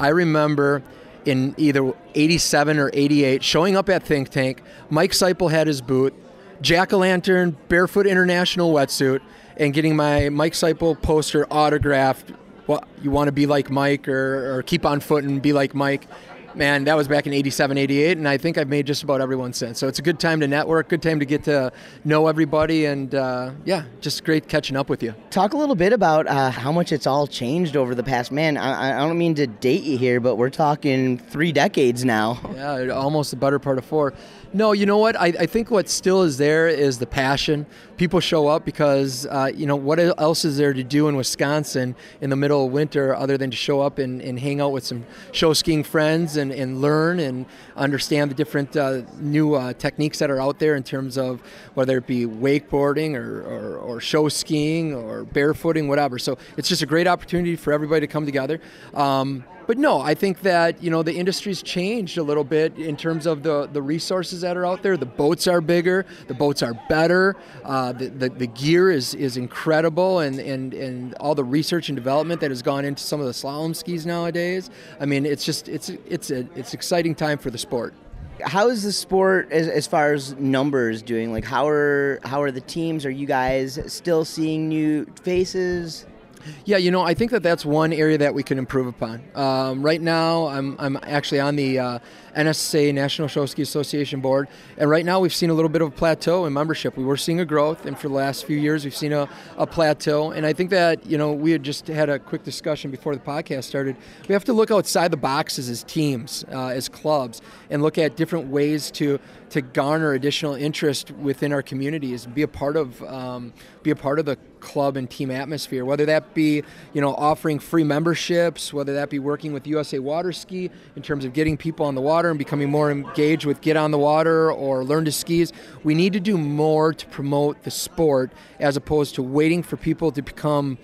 I remember in either eighty-seven or eighty-eight, showing up at Think Tank. Mike Seipel had his boot, jack-o'-lantern, barefoot international wetsuit, and getting my Mike Seipel poster autographed. Well, you want to be like Mike, or, or keep on foot and be like Mike. Man, that was back in eighty-seven, eighty-eight, and I think I've made just about everyone since. So it's a good time to network, good time to get to know everybody, and uh, yeah, just great catching up with you. Talk a little bit about uh, how much it's all changed over the past, man, I, I don't mean to date you here, but we're talking three decades now. Yeah, almost the better part of four. No, you know what? I, I think what still is there is the passion. People show up because, uh, you know, what else is there to do in Wisconsin in the middle of winter other than to show up and, and hang out with some show skiing friends and, and learn and understand the different uh, new uh, techniques that are out there in terms of whether it be wakeboarding or, or, or show skiing or barefooting, whatever. So it's just a great opportunity for everybody to come together. Um, But no, I think that, you know, the industry's changed a little bit in terms of the, the resources that are out there. The boats are bigger, the boats are better, uh, the, the, the gear is, is incredible, and, and, and all the research and development that has gone into some of the slalom skis nowadays. I mean, it's just, it's, it's, a, it's exciting time for the sport. How is the sport as, as far as numbers doing? Like, how are how are the teams? Are you guys still seeing new faces? Yeah, you know, I think that that's one area that we can improve upon. Um, right now, I'm I'm actually on the uh, N S A, National Show Ski Association Board, and right now we've seen a little bit of a plateau in membership. We were seeing a growth, and for the last few years we've seen a, a plateau, and I think that, you know, we had just had a quick discussion before the podcast started. We have to look outside the boxes as teams, uh, as clubs, and look at different ways to to garner additional interest within our communities, be a part of um, be a part of the club and team atmosphere, whether that be, you know, offering free memberships, whether that be working with U S A Water Ski in terms of getting people on the water and becoming more engaged with Get on the Water or Learn to Skis. We need to do more to promote the sport as opposed to waiting for people to become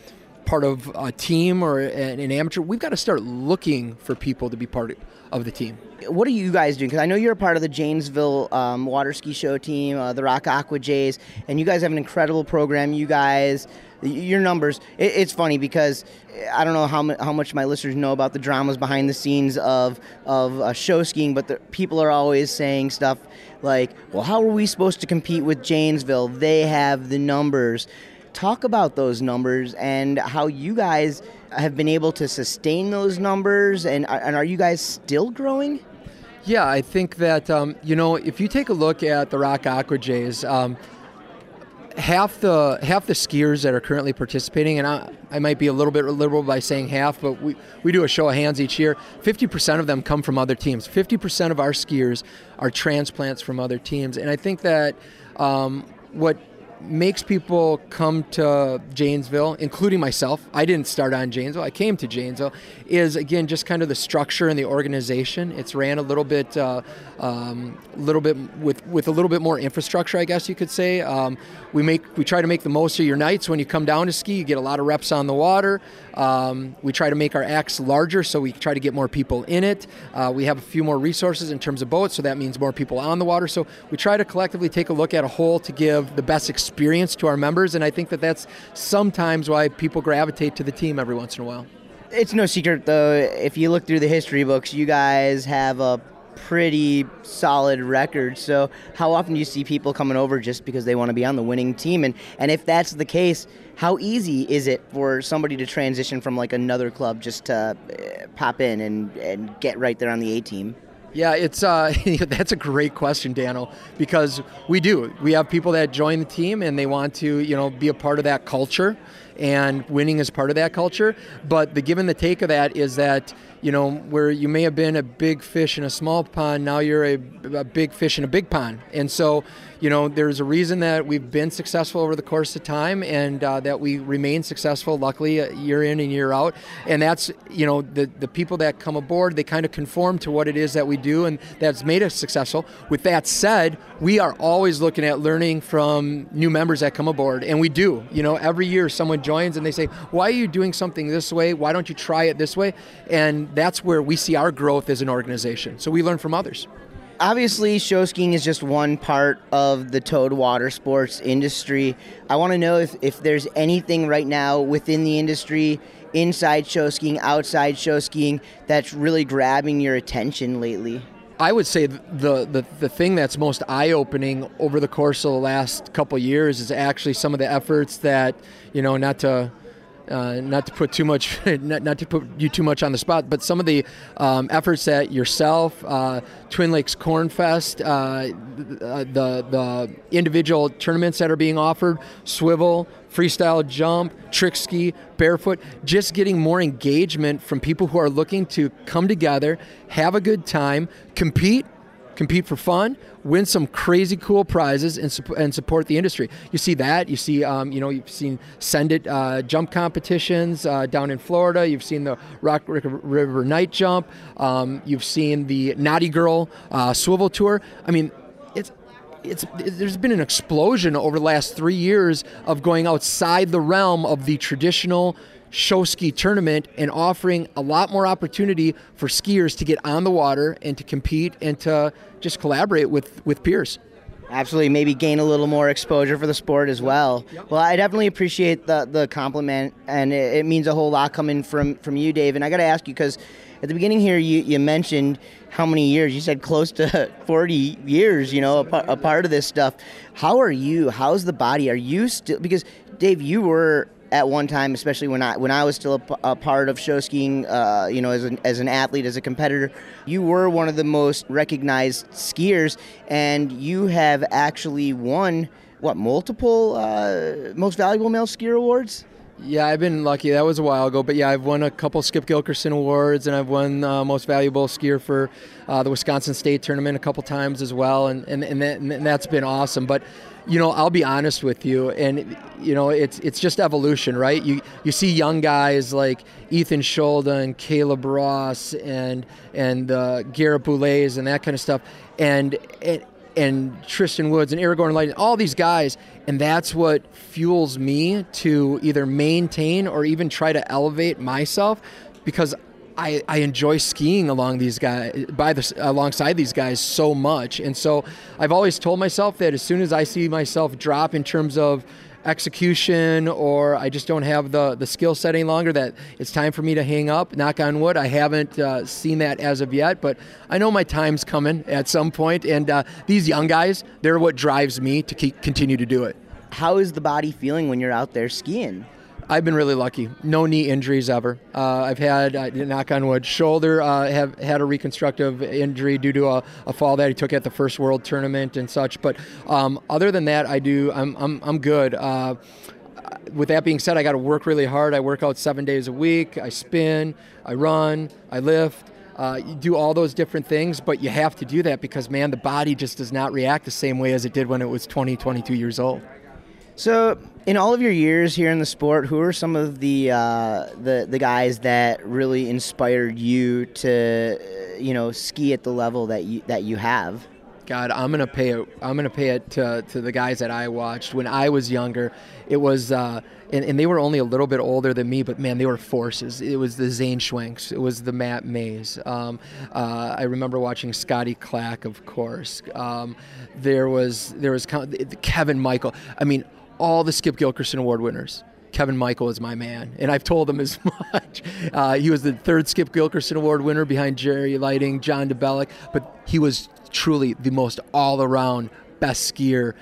part of a team or an amateur. We've got to start looking for people to be part of the team. What are you guys doing? Because I know you're a part of the Janesville um, Water Ski Show Team, uh, the Rock Aqua Jays, and you guys have an incredible program. You guys, your numbers, it, it's funny because I don't know how, mu- how much my listeners know about the dramas behind the scenes of, of uh, show skiing, but the, people are always saying stuff like, well, how are we supposed to compete with Janesville? They have the numbers. Talk about those numbers and how you guys have been able to sustain those numbers, and, and are you guys still growing? Yeah, I think that, um, you know, if you take a look at the Rock Aqua Jays, um, half the half the skiers that are currently participating, and I, I might be a little bit liberal by saying half, but we, we do a show of hands each year, fifty percent of them come from other teams. fifty percent of our skiers are transplants from other teams, and I think that um, what makes people come to Janesville, including myself, I didn't start on Janesville, I came to Janesville, is again just kind of the structure and the organization. It's ran a little bit uh, um, little bit with with a little bit more infrastructure, I guess you could say. Um, we make we try to make the most of your nights when you come down to ski. You get a lot of reps on the water. Um, we try to make our acts larger, so we try to get more people in it. Uh, we have a few more resources in terms of boats, so that means more people on the water. So we try to collectively take a look at a whole to give the best experience experience to our members, and I think that that's sometimes why people gravitate to the team every once in a while. It's no secret, though, if you look through the history books, you guys have a pretty solid record. So how often do you see people coming over just because they want to be on the winning team? And, and if that's the case, how easy is it for somebody to transition from like another club just to uh, pop in and, and get right there on the A team? Yeah, it's uh, that's a great question, Dano, because we do. We have people that join the team and they want to, you know, be a part of that culture, and winning is part of that culture. But the give and the take of that is that, you know, where you may have been a big fish in a small pond, now you're a, a big fish in a big pond. And so, you know, there's a reason that we've been successful over the course of time, and uh, that we remain successful, luckily, year in and year out. And that's, you know, the, the people that come aboard, they kind of conform to what it is that we do. do and that's made us successful. With that said, we are always looking at learning from new members that come aboard, and we do. You know, every year someone joins and they say, why are you doing something this way? Why don't you try it this way? And that's where we see our growth as an organization. So we learn from others. Obviously, show skiing is just one part of the Toad Water Sports industry. I want to know if, if there's anything right now within the industry, inside show skiing, outside show skiing, that's really grabbing your attention lately. I would say the, the, the thing that's most eye-opening over the course of the last couple of years is actually some of the efforts that, you know, not to... Uh, not to put too much, not, not to put you too much on the spot, but some of the um, efforts that yourself, uh, Twin Lakes Cornfest, uh, the the individual tournaments that are being offered, swivel, freestyle jump, trick ski, barefoot, just getting more engagement from people who are looking to come together, have a good time, compete. compete for fun, win some crazy cool prizes, and, su- and support the industry. You see that. You see, um, you know, you've seen Send It uh, jump competitions uh, down in Florida. You've seen the Rock River Night Jump. Um, you've seen the Naughty Girl uh, Swivel Tour. I mean, it's, it's it's there's been an explosion over the last three years of going outside the realm of the traditional show ski tournament and offering a lot more opportunity for skiers to get on the water and to compete and to just collaborate with, with peers. Absolutely, maybe gain a little more exposure for the sport as well. Well, I definitely appreciate the the compliment, and it, it means a whole lot coming from, from you, Dave. And I got to ask you, because at the beginning here, you, you mentioned how many years. You said close to forty years, you know, a, a part of this stuff. How are you? How's the body? Are you still, because, Dave, you were at one time, especially when I when I was still a, a part of show skiing, uh, you know, as an, as an athlete, as a competitor, you were one of the most recognized skiers, and you have actually won, what, multiple uh, most valuable male skier awards? Yeah, I've been lucky. That was a while ago, but yeah, I've won a couple Skip Gilkerson Awards, and I've won uh, most valuable skier for uh, the Wisconsin State Tournament a couple times as well, and and and, that, and that's been awesome. But you know, I'll be honest with you, and you know, it's it's just evolution, right? You you see young guys like Ethan Schulda and Caleb Ross and and uh, Garrett Boulez and that kind of stuff, and and and Tristan Woods and Aragorn Lighting, all these guys, and that's what fuels me to either maintain or even try to elevate myself, because I, I enjoy skiing along these guys, by the, alongside these guys so much. And so I've always told myself that as soon as I see myself drop in terms of execution, or I just don't have the, the skill set any longer, that it's time for me to hang up. Knock on wood, I haven't uh, seen that as of yet, but I know my time's coming at some point, and uh, these young guys, they're what drives me to keep, continue to do it. How is the body feeling when you're out there skiing? I've been really lucky. No knee injuries ever. Uh, I've had, uh, knock on wood, shoulder. Uh, have had a reconstructive injury due to a, a fall that I took at the first world tournament and such. But um, other than that, I do. I'm I'm I'm good. Uh, with that being said, I got to work really hard. I work out seven days a week. I spin. I run. I lift. Uh, you do all those different things, but you have to do that because, man, the body just does not react the same way as it did when it was twenty, twenty-two years old. So, in all of your years here in the sport, who are some of the uh, the the guys that really inspired you to, you know, ski at the level that you that you have? God, I'm gonna pay it. I'm gonna pay it to to the guys that I watched when I was younger. It was, uh, and, and they were only a little bit older than me, but man, they were forces. It was the Zane Schwenks. It was the Matt Mays. Um, uh, I remember watching Scotty Clack, of course. Um, there was there was Kevin Michael. I mean, all the Skip Gilkerson Award winners. Kevin Michael is my man, and I've told him as much. Uh, he was the third Skip Gilkerson Award winner behind Jerry Lighting, John DeBellick, but he was truly the most all-around best skier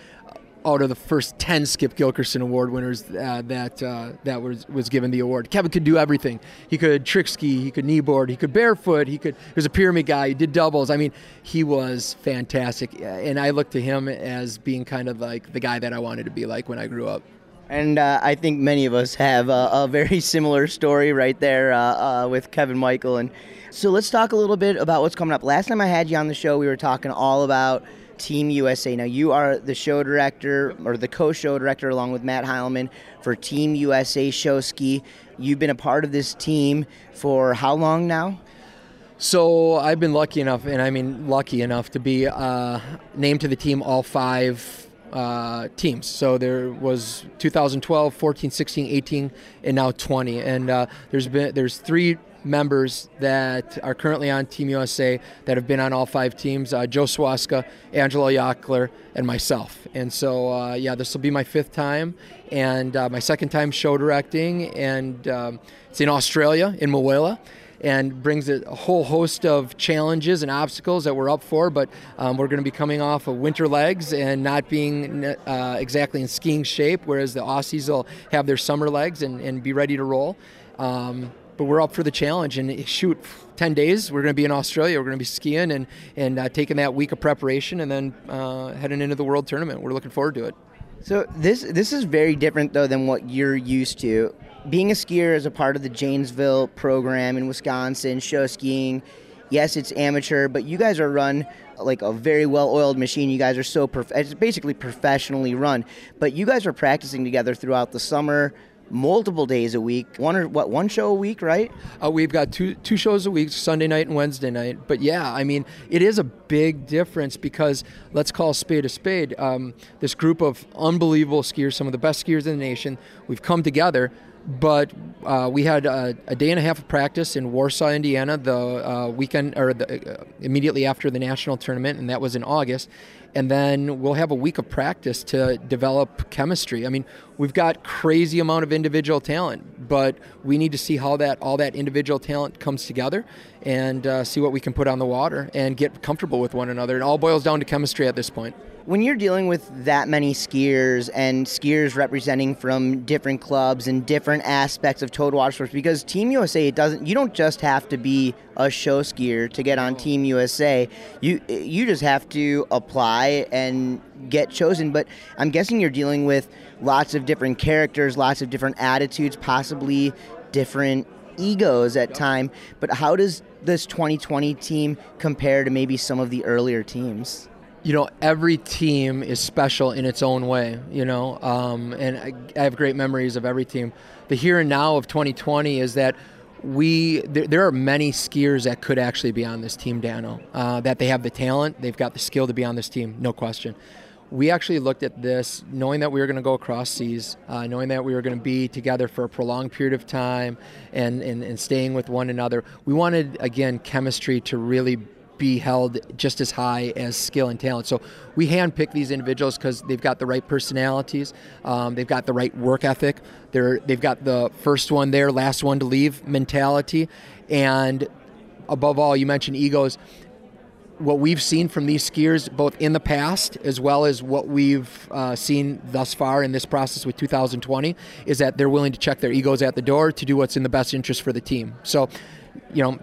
out of the first ten Skip Gilkerson Award winners uh, that uh, that was was given the award. Kevin could do everything. He could trick ski, he could kneeboard, he could barefoot, he could. He was a pyramid guy, he did doubles. I mean, he was fantastic, and I looked to him as being kind of like the guy that I wanted to be like when I grew up. And uh, I think many of us have a, a very similar story right there uh, uh, with Kevin Michael. And so let's talk a little bit about what's coming up. Last time I had you on the show, we were talking all about Team U S A. Now, you are the show director, or the co-show director, along with Matt Heilman for Team U S A Show Ski. You've been a part of this team for how long now? So I've been lucky enough, and I mean lucky enough, to be uh, named to the team all five uh, teams. So there was two thousand twelve, fourteen, sixteen, eighteen, and now twenty. And uh, there's been there's three members that are currently on Team U S A that have been on all five teams, uh, Joe Swaska, Angelo Yockler, and myself. And so, uh, yeah, this will be my fifth time, and uh, my second time show directing, and um, it's in Australia, in Mawela, and brings a whole host of challenges and obstacles that we're up for, but um, we're going to be coming off of winter legs and not being uh, exactly in skiing shape, whereas the Aussies will have their summer legs and, and be ready to roll. Um, But we're up for the challenge, and shoot, ten days, we're going to be in Australia. We're going to be skiing and, and uh, taking that week of preparation and then uh, heading into the World Tournament. We're looking forward to it. So this this is very different, though, than what you're used to. Being a skier is a part of the Janesville program in Wisconsin, show skiing. Yes, it's amateur, but you guys are run like a very well-oiled machine. You guys are so prof- it's basically professionally run. But you guys are practicing together throughout the summer, multiple days a week, one or what one show a week, right? Uh, we've got two two shows a week, Sunday night and Wednesday night. But yeah, I mean, it is a big difference because let's call a spade a spade. Um, this group of unbelievable skiers, some of the best skiers in the nation, we've come together. But uh, we had a, a day and a half of practice in Warsaw, Indiana, the uh, weekend or the, uh, immediately after the national tournament, and that was in August. And then we'll have a week of practice to develop chemistry. I mean, we've got crazy amount of individual talent, but we need to see how that all that individual talent comes together and uh, see what we can put on the water and get comfortable with one another. It all boils down to chemistry at this point. When you're dealing with that many skiers and skiers representing from different clubs and different aspects of Toad Water Sports, because Team U S A, it doesn't, you don't just have to be a show skier to get on Team U S A. You you just have to apply and get chosen. But I'm guessing you're dealing with lots of different characters, lots of different attitudes, possibly different egos at time. But how does this twenty twenty team compare to maybe some of the earlier teams? You know, every team is special in its own way, you know, um, and I, I have great memories of every team. The here and now of twenty twenty is that we, th- there are many skiers that could actually be on this team, Dano, uh, that they have the talent, they've got the skill to be on this team, no question. We actually looked at this knowing that we were going to go across seas, uh, knowing that we were going to be together for a prolonged period of time and, and, and staying with one another. We wanted, again, chemistry to really be held just as high as skill and talent. So we handpick these individuals because they've got the right personalities, um, they've got the right work ethic, they're, they've got the first one there, last one to leave mentality, and above all, you mentioned egos. What we've seen from these skiers, both in the past as well as what we've uh, seen thus far in this process with two thousand twenty, is that they're willing to check their egos at the door to do what's in the best interest for the team. So, you know,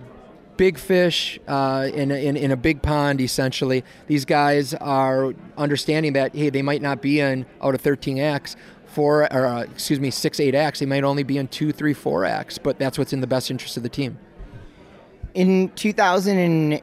big fish uh, in, in in a big pond, essentially. These guys are understanding that, hey, they might not be in out of thirteen acts, four or uh, excuse me, six, eight acts. They might only be in two, three, four acts, but that's what's in the best interest of the team. In two thousand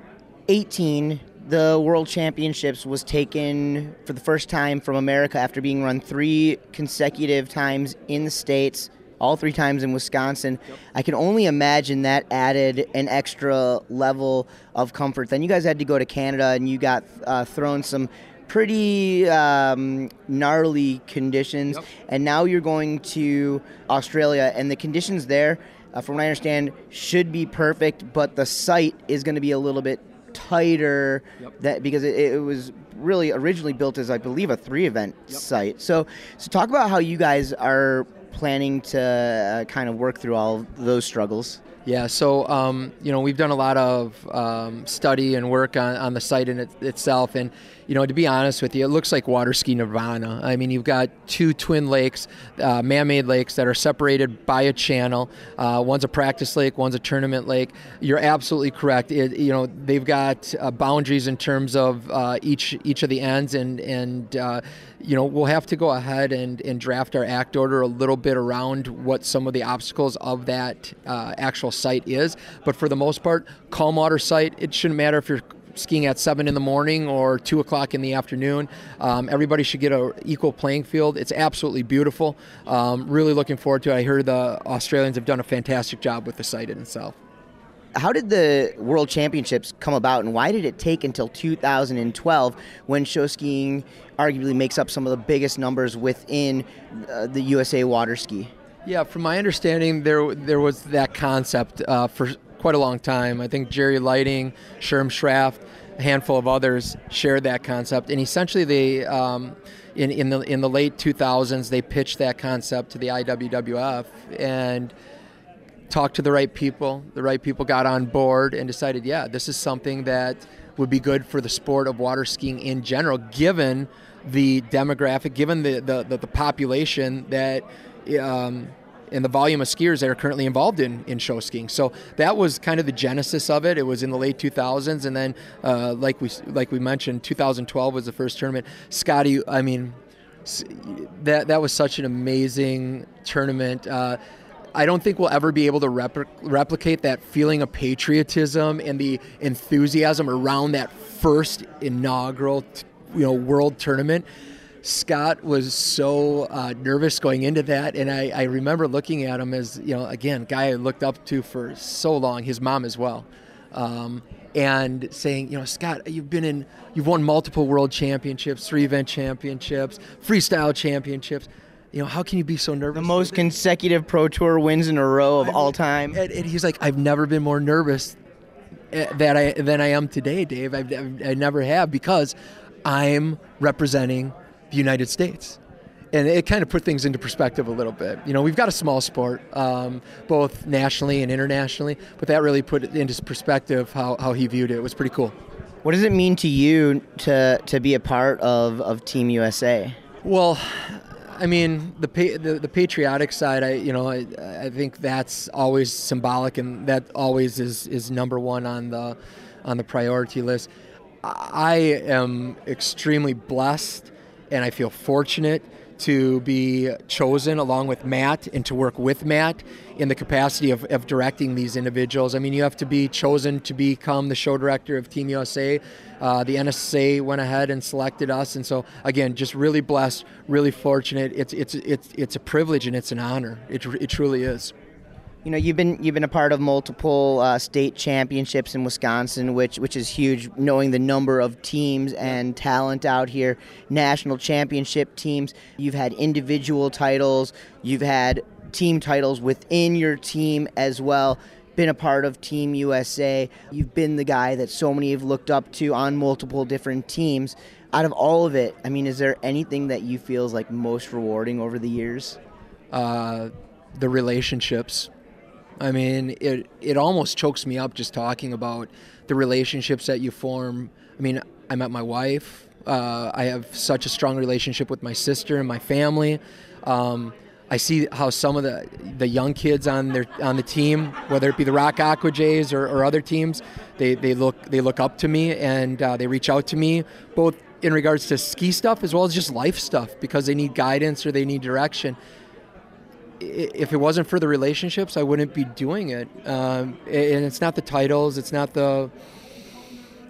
eighteen, the World Championships was taken for the first time from America after being run three consecutive times in the States. All three times in Wisconsin. Yep. I can only imagine that added an extra level of comfort. Then you guys had to go to Canada and you got uh, thrown some pretty um, gnarly conditions. Yep. And now you're going to Australia, and the conditions there, uh, from what I understand, should be perfect, but the site is going to be a little bit tighter. Yep. That because it, it was really originally built as, I believe, a three-event yep. site. So, so talk about how you guys are planning to uh, kind of work through all of those struggles? Yeah, so, um, you know, we've done a lot of um, study and work on, on the site in it, itself. And, you know, to be honest with you, it looks like water ski nirvana. I mean, you've got two twin lakes, uh, man-made lakes that are separated by a channel. Uh, one's a practice lake, one's a tournament lake. You're absolutely correct. It, you know, they've got uh, boundaries in terms of uh, each each of the ends. And, and uh, you know, we'll have to go ahead and, and draft our act order a little bit around what some of the obstacles of that uh, actual site is, but for the most part, calm water site, it shouldn't matter if you're skiing at seven in the morning or two o'clock in the afternoon. Um, everybody should get an equal playing field. It's absolutely beautiful. Um, really looking forward to it. I heard the Australians have done a fantastic job with the site in itself. How did the World Championships come about, and why did it take until two thousand twelve when show skiing arguably makes up some of the biggest numbers within uh, the U S A water ski? Yeah, from my understanding, there there was that concept uh, for quite a long time. I think Jerry Lighting, Sherm Schraft, a handful of others shared that concept, and essentially they, um, in in the in the late two thousands, they pitched that concept to the I W W F and talked to the right people. The right people got on board and decided, yeah, this is something that would be good for the sport of water skiing in general, given the demographic, given the the, the, the population that. Um, and the volume of skiers that are currently involved in, in show skiing. So that was kind of the genesis of it. It was in the late two thousands, and then uh, like we like we mentioned, two thousand twelve was the first tournament. Scotty, I mean, that that was such an amazing tournament. Uh, I don't think we'll ever be able to repl- replicate that feeling of patriotism and the enthusiasm around that first inaugural, you know, world tournament. Scott was so uh, nervous going into that, and I, I remember looking at him as, you know, again, guy I looked up to for so long, his mom as well, um, and saying, you know, Scott, you've been in, you've won multiple world championships, three event championships, freestyle championships. you know, how can you be so nervous? The most consecutive Pro Tour wins in a row of I mean, all time. And, and he's like, I've never been more nervous that I than I am today, Dave. I've, I never have, because I'm representing the United States. And it kind of put things into perspective a little bit. You know, we've got a small sport, um, both nationally and internationally, but that really put it into perspective how, how he viewed it. It was pretty cool. What does it mean to you to to be a part of, of Team U S A? Well, I mean, the, pa- the the patriotic side, I you know, I, I think that's always symbolic, and that always is, is number one on the on the priority list. I am extremely blessed, and I feel fortunate to be chosen along with Matt and to work with Matt in the capacity of, of directing these individuals. I mean, you have to be chosen to become the show director of Team U S A. Uh, the N S A went ahead and selected us, and so again, just really blessed, really fortunate. It's it's it's it's a privilege and it's an honor. It it truly is. You know, you've been you've been a part of multiple uh, state championships in Wisconsin, which which is huge, knowing the number of teams and talent out here. National championship teams. You've had individual titles. You've had team titles within your team as well. Been a part of Team U S A. You've been the guy that so many have looked up to on multiple different teams. Out of all of it, I mean, is there anything that you feel is like most rewarding over the years? Uh, the relationships. I mean, it it almost chokes me up just talking about the relationships that you form. I mean, I met my wife. Uh, I have such a strong relationship with my sister and my family. Um, I see how some of the, the young kids on their on the team, whether it be the Rock Aqua Jays or, or other teams, they, they look they look up to me, and uh, they reach out to me both in regards to ski stuff as well as just life stuff, because they need guidance or they need direction. If it wasn't for the relationships, I wouldn't be doing it. Um, and it's not the titles, it's not the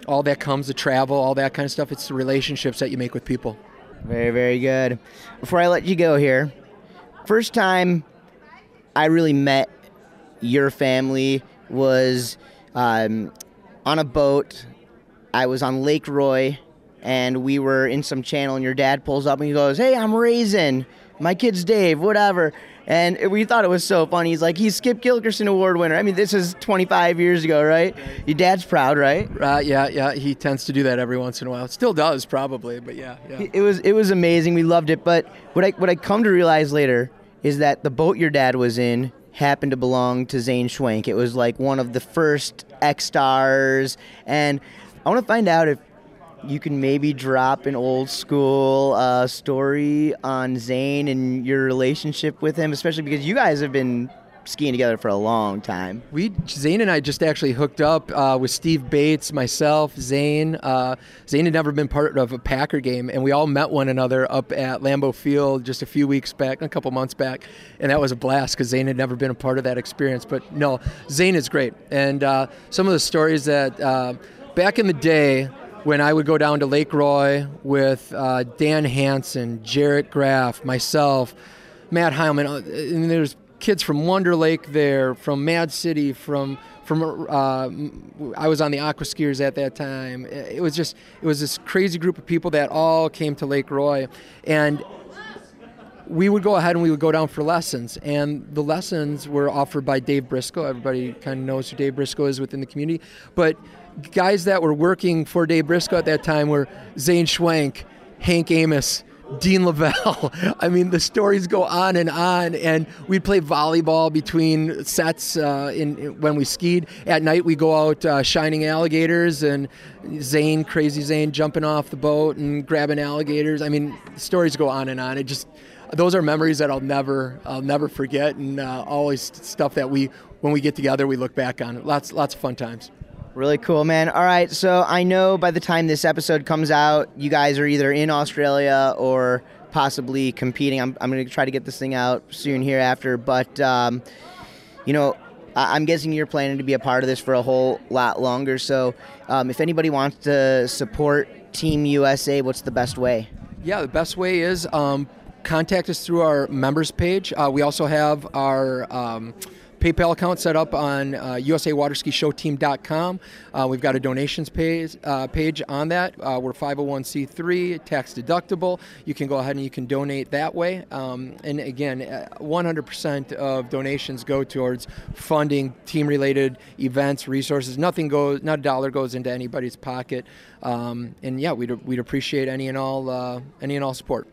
all that comes, the travel, all that kind of stuff. It's the relationships that you make with people. Very, very good. Before I let you go here, first time I really met your family was um, on a boat. I was on Lake Roy, and we were in some channel, and your dad pulls up and he goes, "Hey, I'm Rezin. My kid's Dave, whatever." And we thought it was so funny. He's like, he's Skip Gilkerson Award winner. I mean, this is twenty-five years ago, right? Your dad's proud, right? Uh, yeah, yeah. He tends to do that every once in a while. Still does, probably, but yeah, yeah. It was it was amazing. We loved it. But what I what I come to realize later is that the boat your dad was in happened to belong to Zane Schwenk. It was like one of the first X-Stars. And I want to find out if you can maybe drop an old school uh, story on Zane and your relationship with him, especially because you guys have been skiing together for a long time. We Zane and I just actually hooked up uh, with Steve Bates, myself, Zane. Uh, Zane had never been part of a Packer game, and we all met one another up at Lambeau Field just a few weeks back, a couple months back, and that was a blast because Zane had never been a part of that experience. But no, Zane is great, and uh, some of the stories that uh, back in the day, when I would go down to Lake Roy with uh, Dan Hansen, Jarrett Graff, myself, Matt Heilman, and there's kids from Wonder Lake there, from Mad City, from from uh, I was on the Aqua Skiers at that time. It was just it was this crazy group of people that all came to Lake Roy, and we would go ahead and we would go down for lessons, and the lessons were offered by Dave Briscoe. Everybody kind of knows who Dave Briscoe is within the community, but guys that were working for Dave Briscoe at that time were Zane Schwenk, Hank Amos, Dean Lavelle. I mean, the stories go on and on. And we'd play volleyball between sets uh, in, in when we skied. At night, we go out uh, shining alligators, and Zane, crazy Zane, jumping off the boat and grabbing alligators. I mean, stories go on and on. It just those are memories that I'll never I'll never forget, and uh, always stuff that we when we get together we look back on. Lots lots of fun times. Really cool, man. All right, so I know by the time this episode comes out, you guys are either in Australia or possibly competing. I'm I'm going to try to get this thing out soon hereafter, but, um, you know, I- I'm guessing you're planning to be a part of this for a whole lot longer. So um, if anybody wants to support Team U S A, what's the best way? Yeah, the best way is um, contact us through our members page. Uh, we also have our Um, PayPal account set up on uh, U S A Water Ski Show Team dot com. Uh, we've got a donations page, uh, page on that. Uh, we're five oh one c three, tax deductible. You can go ahead and you can donate that way. Um, and again, one hundred percent of donations go towards funding team-related events, resources. Nothing goes, not a dollar goes into anybody's pocket. Um, and yeah, we'd we'd appreciate any and all uh, any and all support.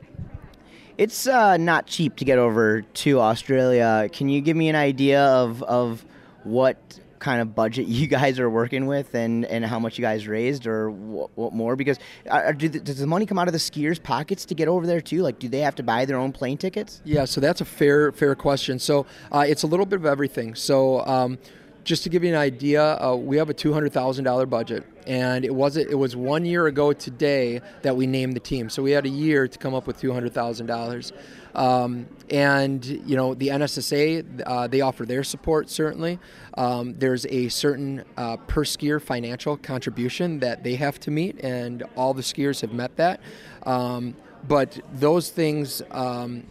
It's uh, not cheap to get over to Australia. Can you give me an idea of of what kind of budget you guys are working with, and, and how much you guys raised, or what, what more? Because uh, do the, does the money come out of the skiers' pockets to get over there too? Like, do they have to buy their own plane tickets? Yeah, so that's a fair fair question. So uh, it's a little bit of everything. So. Um, Just to give you an idea, uh, we have a two hundred thousand dollars budget, and it was it was one year ago today that we named the team. So we had a year to come up with two hundred thousand dollars. Um, and, you know, the N S S A, uh, they offer their support, certainly. Um, there's a certain uh, per skier financial contribution that they have to meet, and all the skiers have met that. Um, But those things um,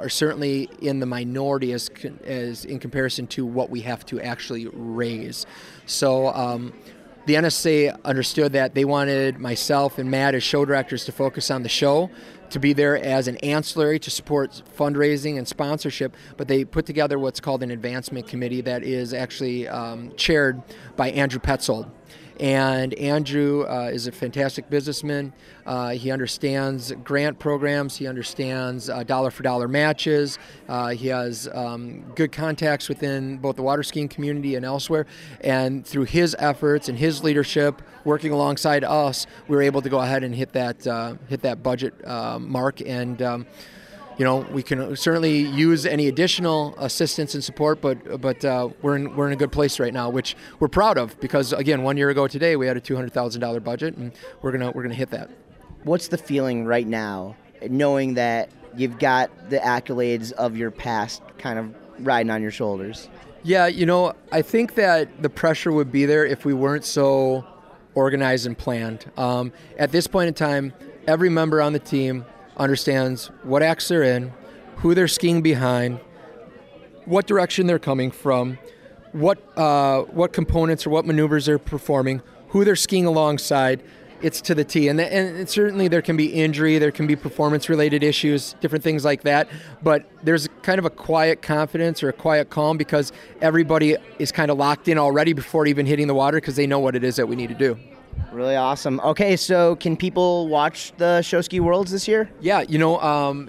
are certainly in the minority as, as in comparison to what we have to actually raise. So um, the N S A understood that they wanted myself and Matt as show directors to focus on the show, to be there as an ancillary to support fundraising and sponsorship, but they put together what's called an advancement committee that is actually um, chaired by Andrew Petzold. And Andrew uh, is a fantastic businessman. Uh, he understands grant programs. He understands uh, dollar-for-dollar matches. Uh, he has um, good contacts within both the water skiing community and elsewhere. And through his efforts and his leadership, working alongside us, we were able to go ahead and hit that uh, hit that budget uh, mark. And um, you know, we can certainly use any additional assistance and support, but but uh, we're in we're in a good place right now, which we're proud of, because again, one year ago today we had a two hundred thousand dollars budget, and we're gonna we're gonna hit that. What's the feeling right now, knowing that you've got the accolades of your past kind of riding on your shoulders? Yeah, you know, I think that the pressure would be there if we weren't so organized and planned. Um, at this point in time, every member on the team understands what acts they're in, who they're skiing behind, what direction they're coming from, what uh, what components or what maneuvers they're performing, who they're skiing alongside. It's to the T. And, th- and certainly there can be injury, there can be performance-related issues, different things like that. But there's kind of a quiet confidence or a quiet calm, because everybody is kind of locked in already before even hitting the water, because they know what it is that we need to do. Really awesome. Okay, so can people watch the Show Ski Worlds this year? Yeah, you know, um,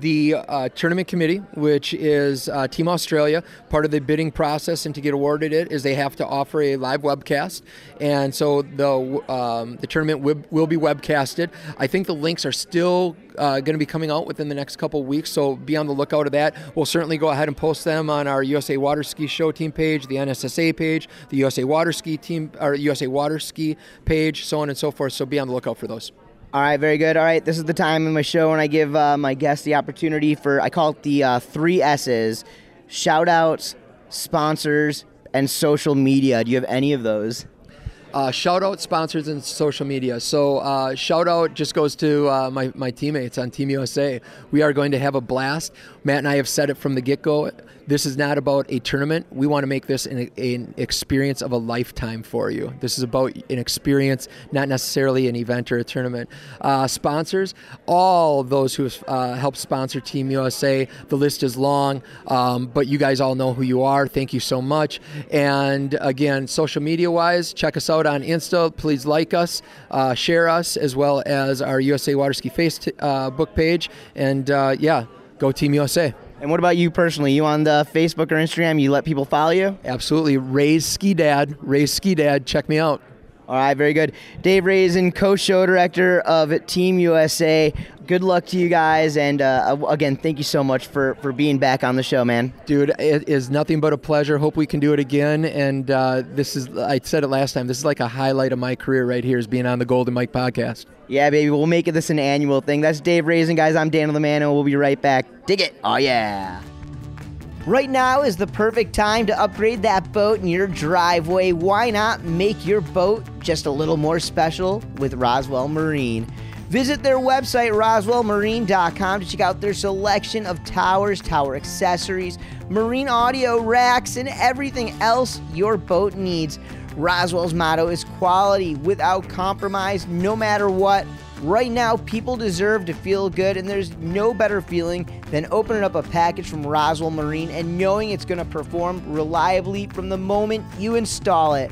the uh, tournament committee, which is uh, Team Australia, part of the bidding process and to get awarded it is they have to offer a live webcast. And so the um, the tournament w- will be webcasted. I think the links are still uh, going to be coming out within the next couple weeks, so be on the lookout of that. We'll certainly go ahead and post them on our U S A Water Ski Show Team page, the N S S A page, the U S A Water Ski Team, or U S A Water Ski page, so on and so forth. So be on the lookout for those. All right, very good. All right, this is the time in my show when I give uh, my guests the opportunity for, I call it the uh, three S's, shout-outs, sponsors, and social media. Do you have any of those? Uh, shout-out, sponsors, and social media. So uh, shout-out just goes to uh, my, my teammates on Team U S A. We are going to have a blast. Matt and I have said it from the get-go. This is not about a tournament. We want to make this an, an experience of a lifetime for you. This is about an experience, not necessarily an event or a tournament. Uh, sponsors, all those who have uh, helped sponsor Team U S A. The list is long, um, but you guys all know who you are. Thank you so much. And again, social media-wise, check us out on Insta. Please like us, uh, share us, as well as our U S A Water Ski Facebook page. And uh, yeah, go Team U S A. And what about you personally? You on the Facebook or Instagram? You let people follow you? Absolutely. Ray's Ski Dad. Ray's Ski Dad. Check me out. All right, very good. Dave Rezin, co-show director of Team U S A. Good luck to you guys, and uh, again, thank you so much for, for being back on the show, man. Dude, it is nothing but a pleasure. Hope we can do it again, and uh, this is, I said it last time, this is like a highlight of my career right here, is being on the Golden Mike Podcast. Yeah, baby, we'll make this an annual thing. That's Dave Rezin, guys. I'm Dan Lamano. We'll be right back. Dig it. Oh, yeah. Right now is the perfect time to upgrade that boat in your driveway. Why not make your boat just a little more special with Roswell Marine? Visit their website, roswell marine dot com, to check out their selection of towers, tower accessories, marine audio racks, and everything else your boat needs. Roswell's motto is quality without compromise, no matter what. Right now, people deserve to feel good, and there's no better feeling than opening up a package from Roswell Marine and knowing it's going to perform reliably from the moment you install it.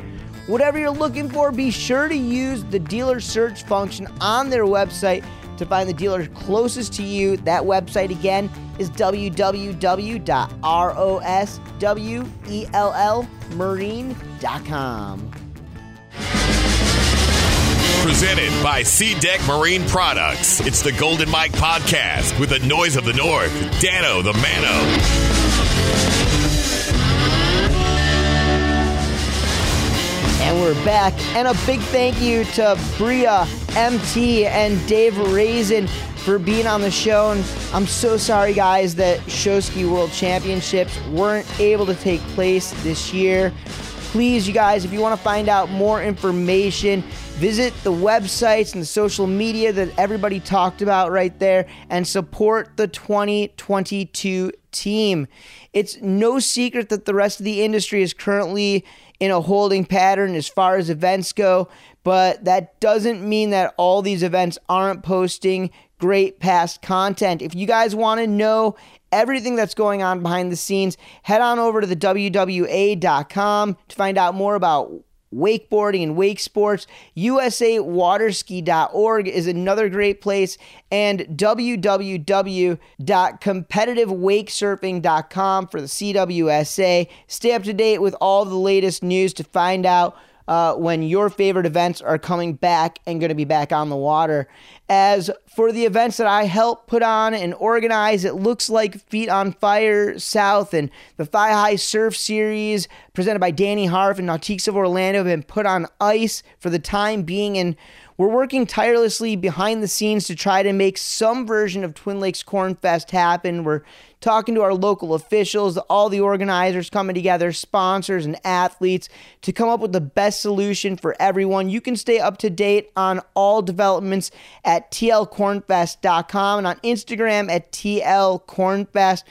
Whatever you're looking for, be sure to use the dealer search function on their website to find the dealer closest to you. That website, again, is w w w dot roswell marine dot com. Presented by SeaDek Marine Products. It's the Golden Mike Podcast with the noise of the north, Dano the Mano. And we're back. And a big thank you to Bria, M T, and Dave Rezin for being on the show. And I'm so sorry, guys, that Show Ski World Championships weren't able to take place this year. Please, you guys, if you want to find out more information, visit the websites and the social media that everybody talked about right there and support the twenty twenty-two team. It's no secret that the rest of the industry is currently in a holding pattern as far as events go, but that doesn't mean that all these events aren't posting great past content. If you guys want to know everything that's going on behind the scenes, head on over to the w w a dot com to find out more about wakeboarding and wake sports. U S A water ski dot org is another great place, and w w w dot competitive wake surfing dot com for the C W S A. Stay up to date with all the latest news to find out Uh, when your favorite events are coming back and going to be back on the water. As for the events that I help put on and organize, it looks like Feet on Fire South and the Thigh High Surf Series presented by Danny Harf and Nautiques of Orlando have been put on ice for the time being, and we're working tirelessly behind the scenes to try to make some version of Twin Lakes Cornfest happen. We're talking to our local officials, all the organizers coming together, sponsors and athletes to come up with the best solution for everyone. You can stay up to date on all developments at t l cornfest dot com and on Instagram at t l cornfest.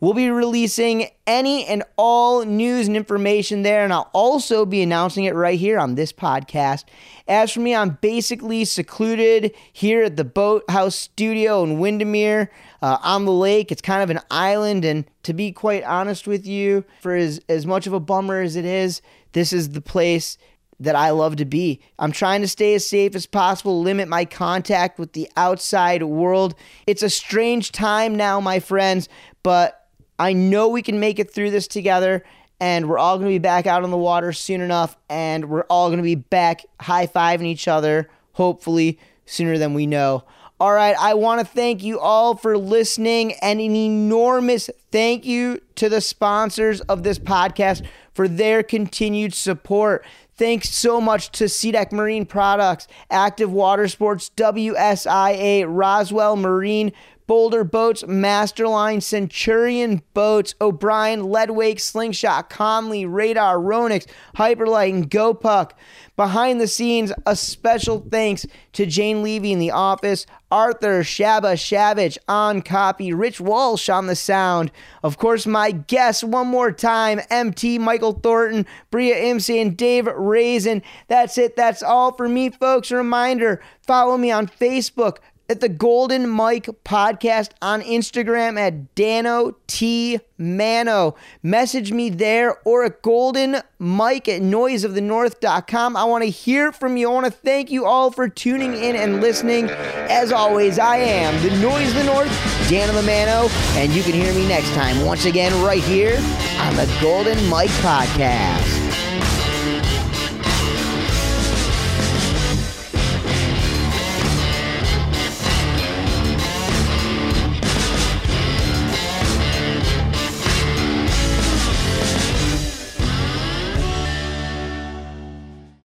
We'll be releasing any and all news and information there, and I'll also be announcing it right here on this podcast. As for me, I'm basically secluded here at the Boathouse Studio in Windermere uh, on the lake. It's kind of an island, and to be quite honest with you, for as, as much of a bummer as it is, this is the place that I love to be. I'm trying to stay as safe as possible, limit my contact with the outside world. It's a strange time now, my friends, but I know we can make it through this together, and we're all going to be back out on the water soon enough, and we're all going to be back high-fiving each other, hopefully sooner than we know. All right, I want to thank you all for listening, and an enormous thank you to the sponsors of this podcast for their continued support. Thanks so much to SeaDek Marine Products, Active Water Sports, W S I A, Roswell Marine, Boulder Boats, Masterline, Centurion Boats, O'Brien, Leadwake, Slingshot, Conley, Radar, Ronix, Hyperlight, and GoPuck. Behind the scenes, a special thanks to Jane Levy in the office, Arthur, Shabba, Shavage, On Copy, Rich Walsh on the sound. Of course, my guests one more time, M T, Michael Thornton, Bria Imse, and Dave Rezin. That's it. That's all for me, folks. A reminder, follow me on Facebook at the Golden Mike Podcast, on Instagram at Dano T Mano. Message me there or at golden mike at noise of the north dot com. I want to hear from you. I want to thank you all for tuning in and listening. As always, I am the Noise of the North, Dano the Mano, and you can hear me next time once again right here on the Golden Mike Podcast.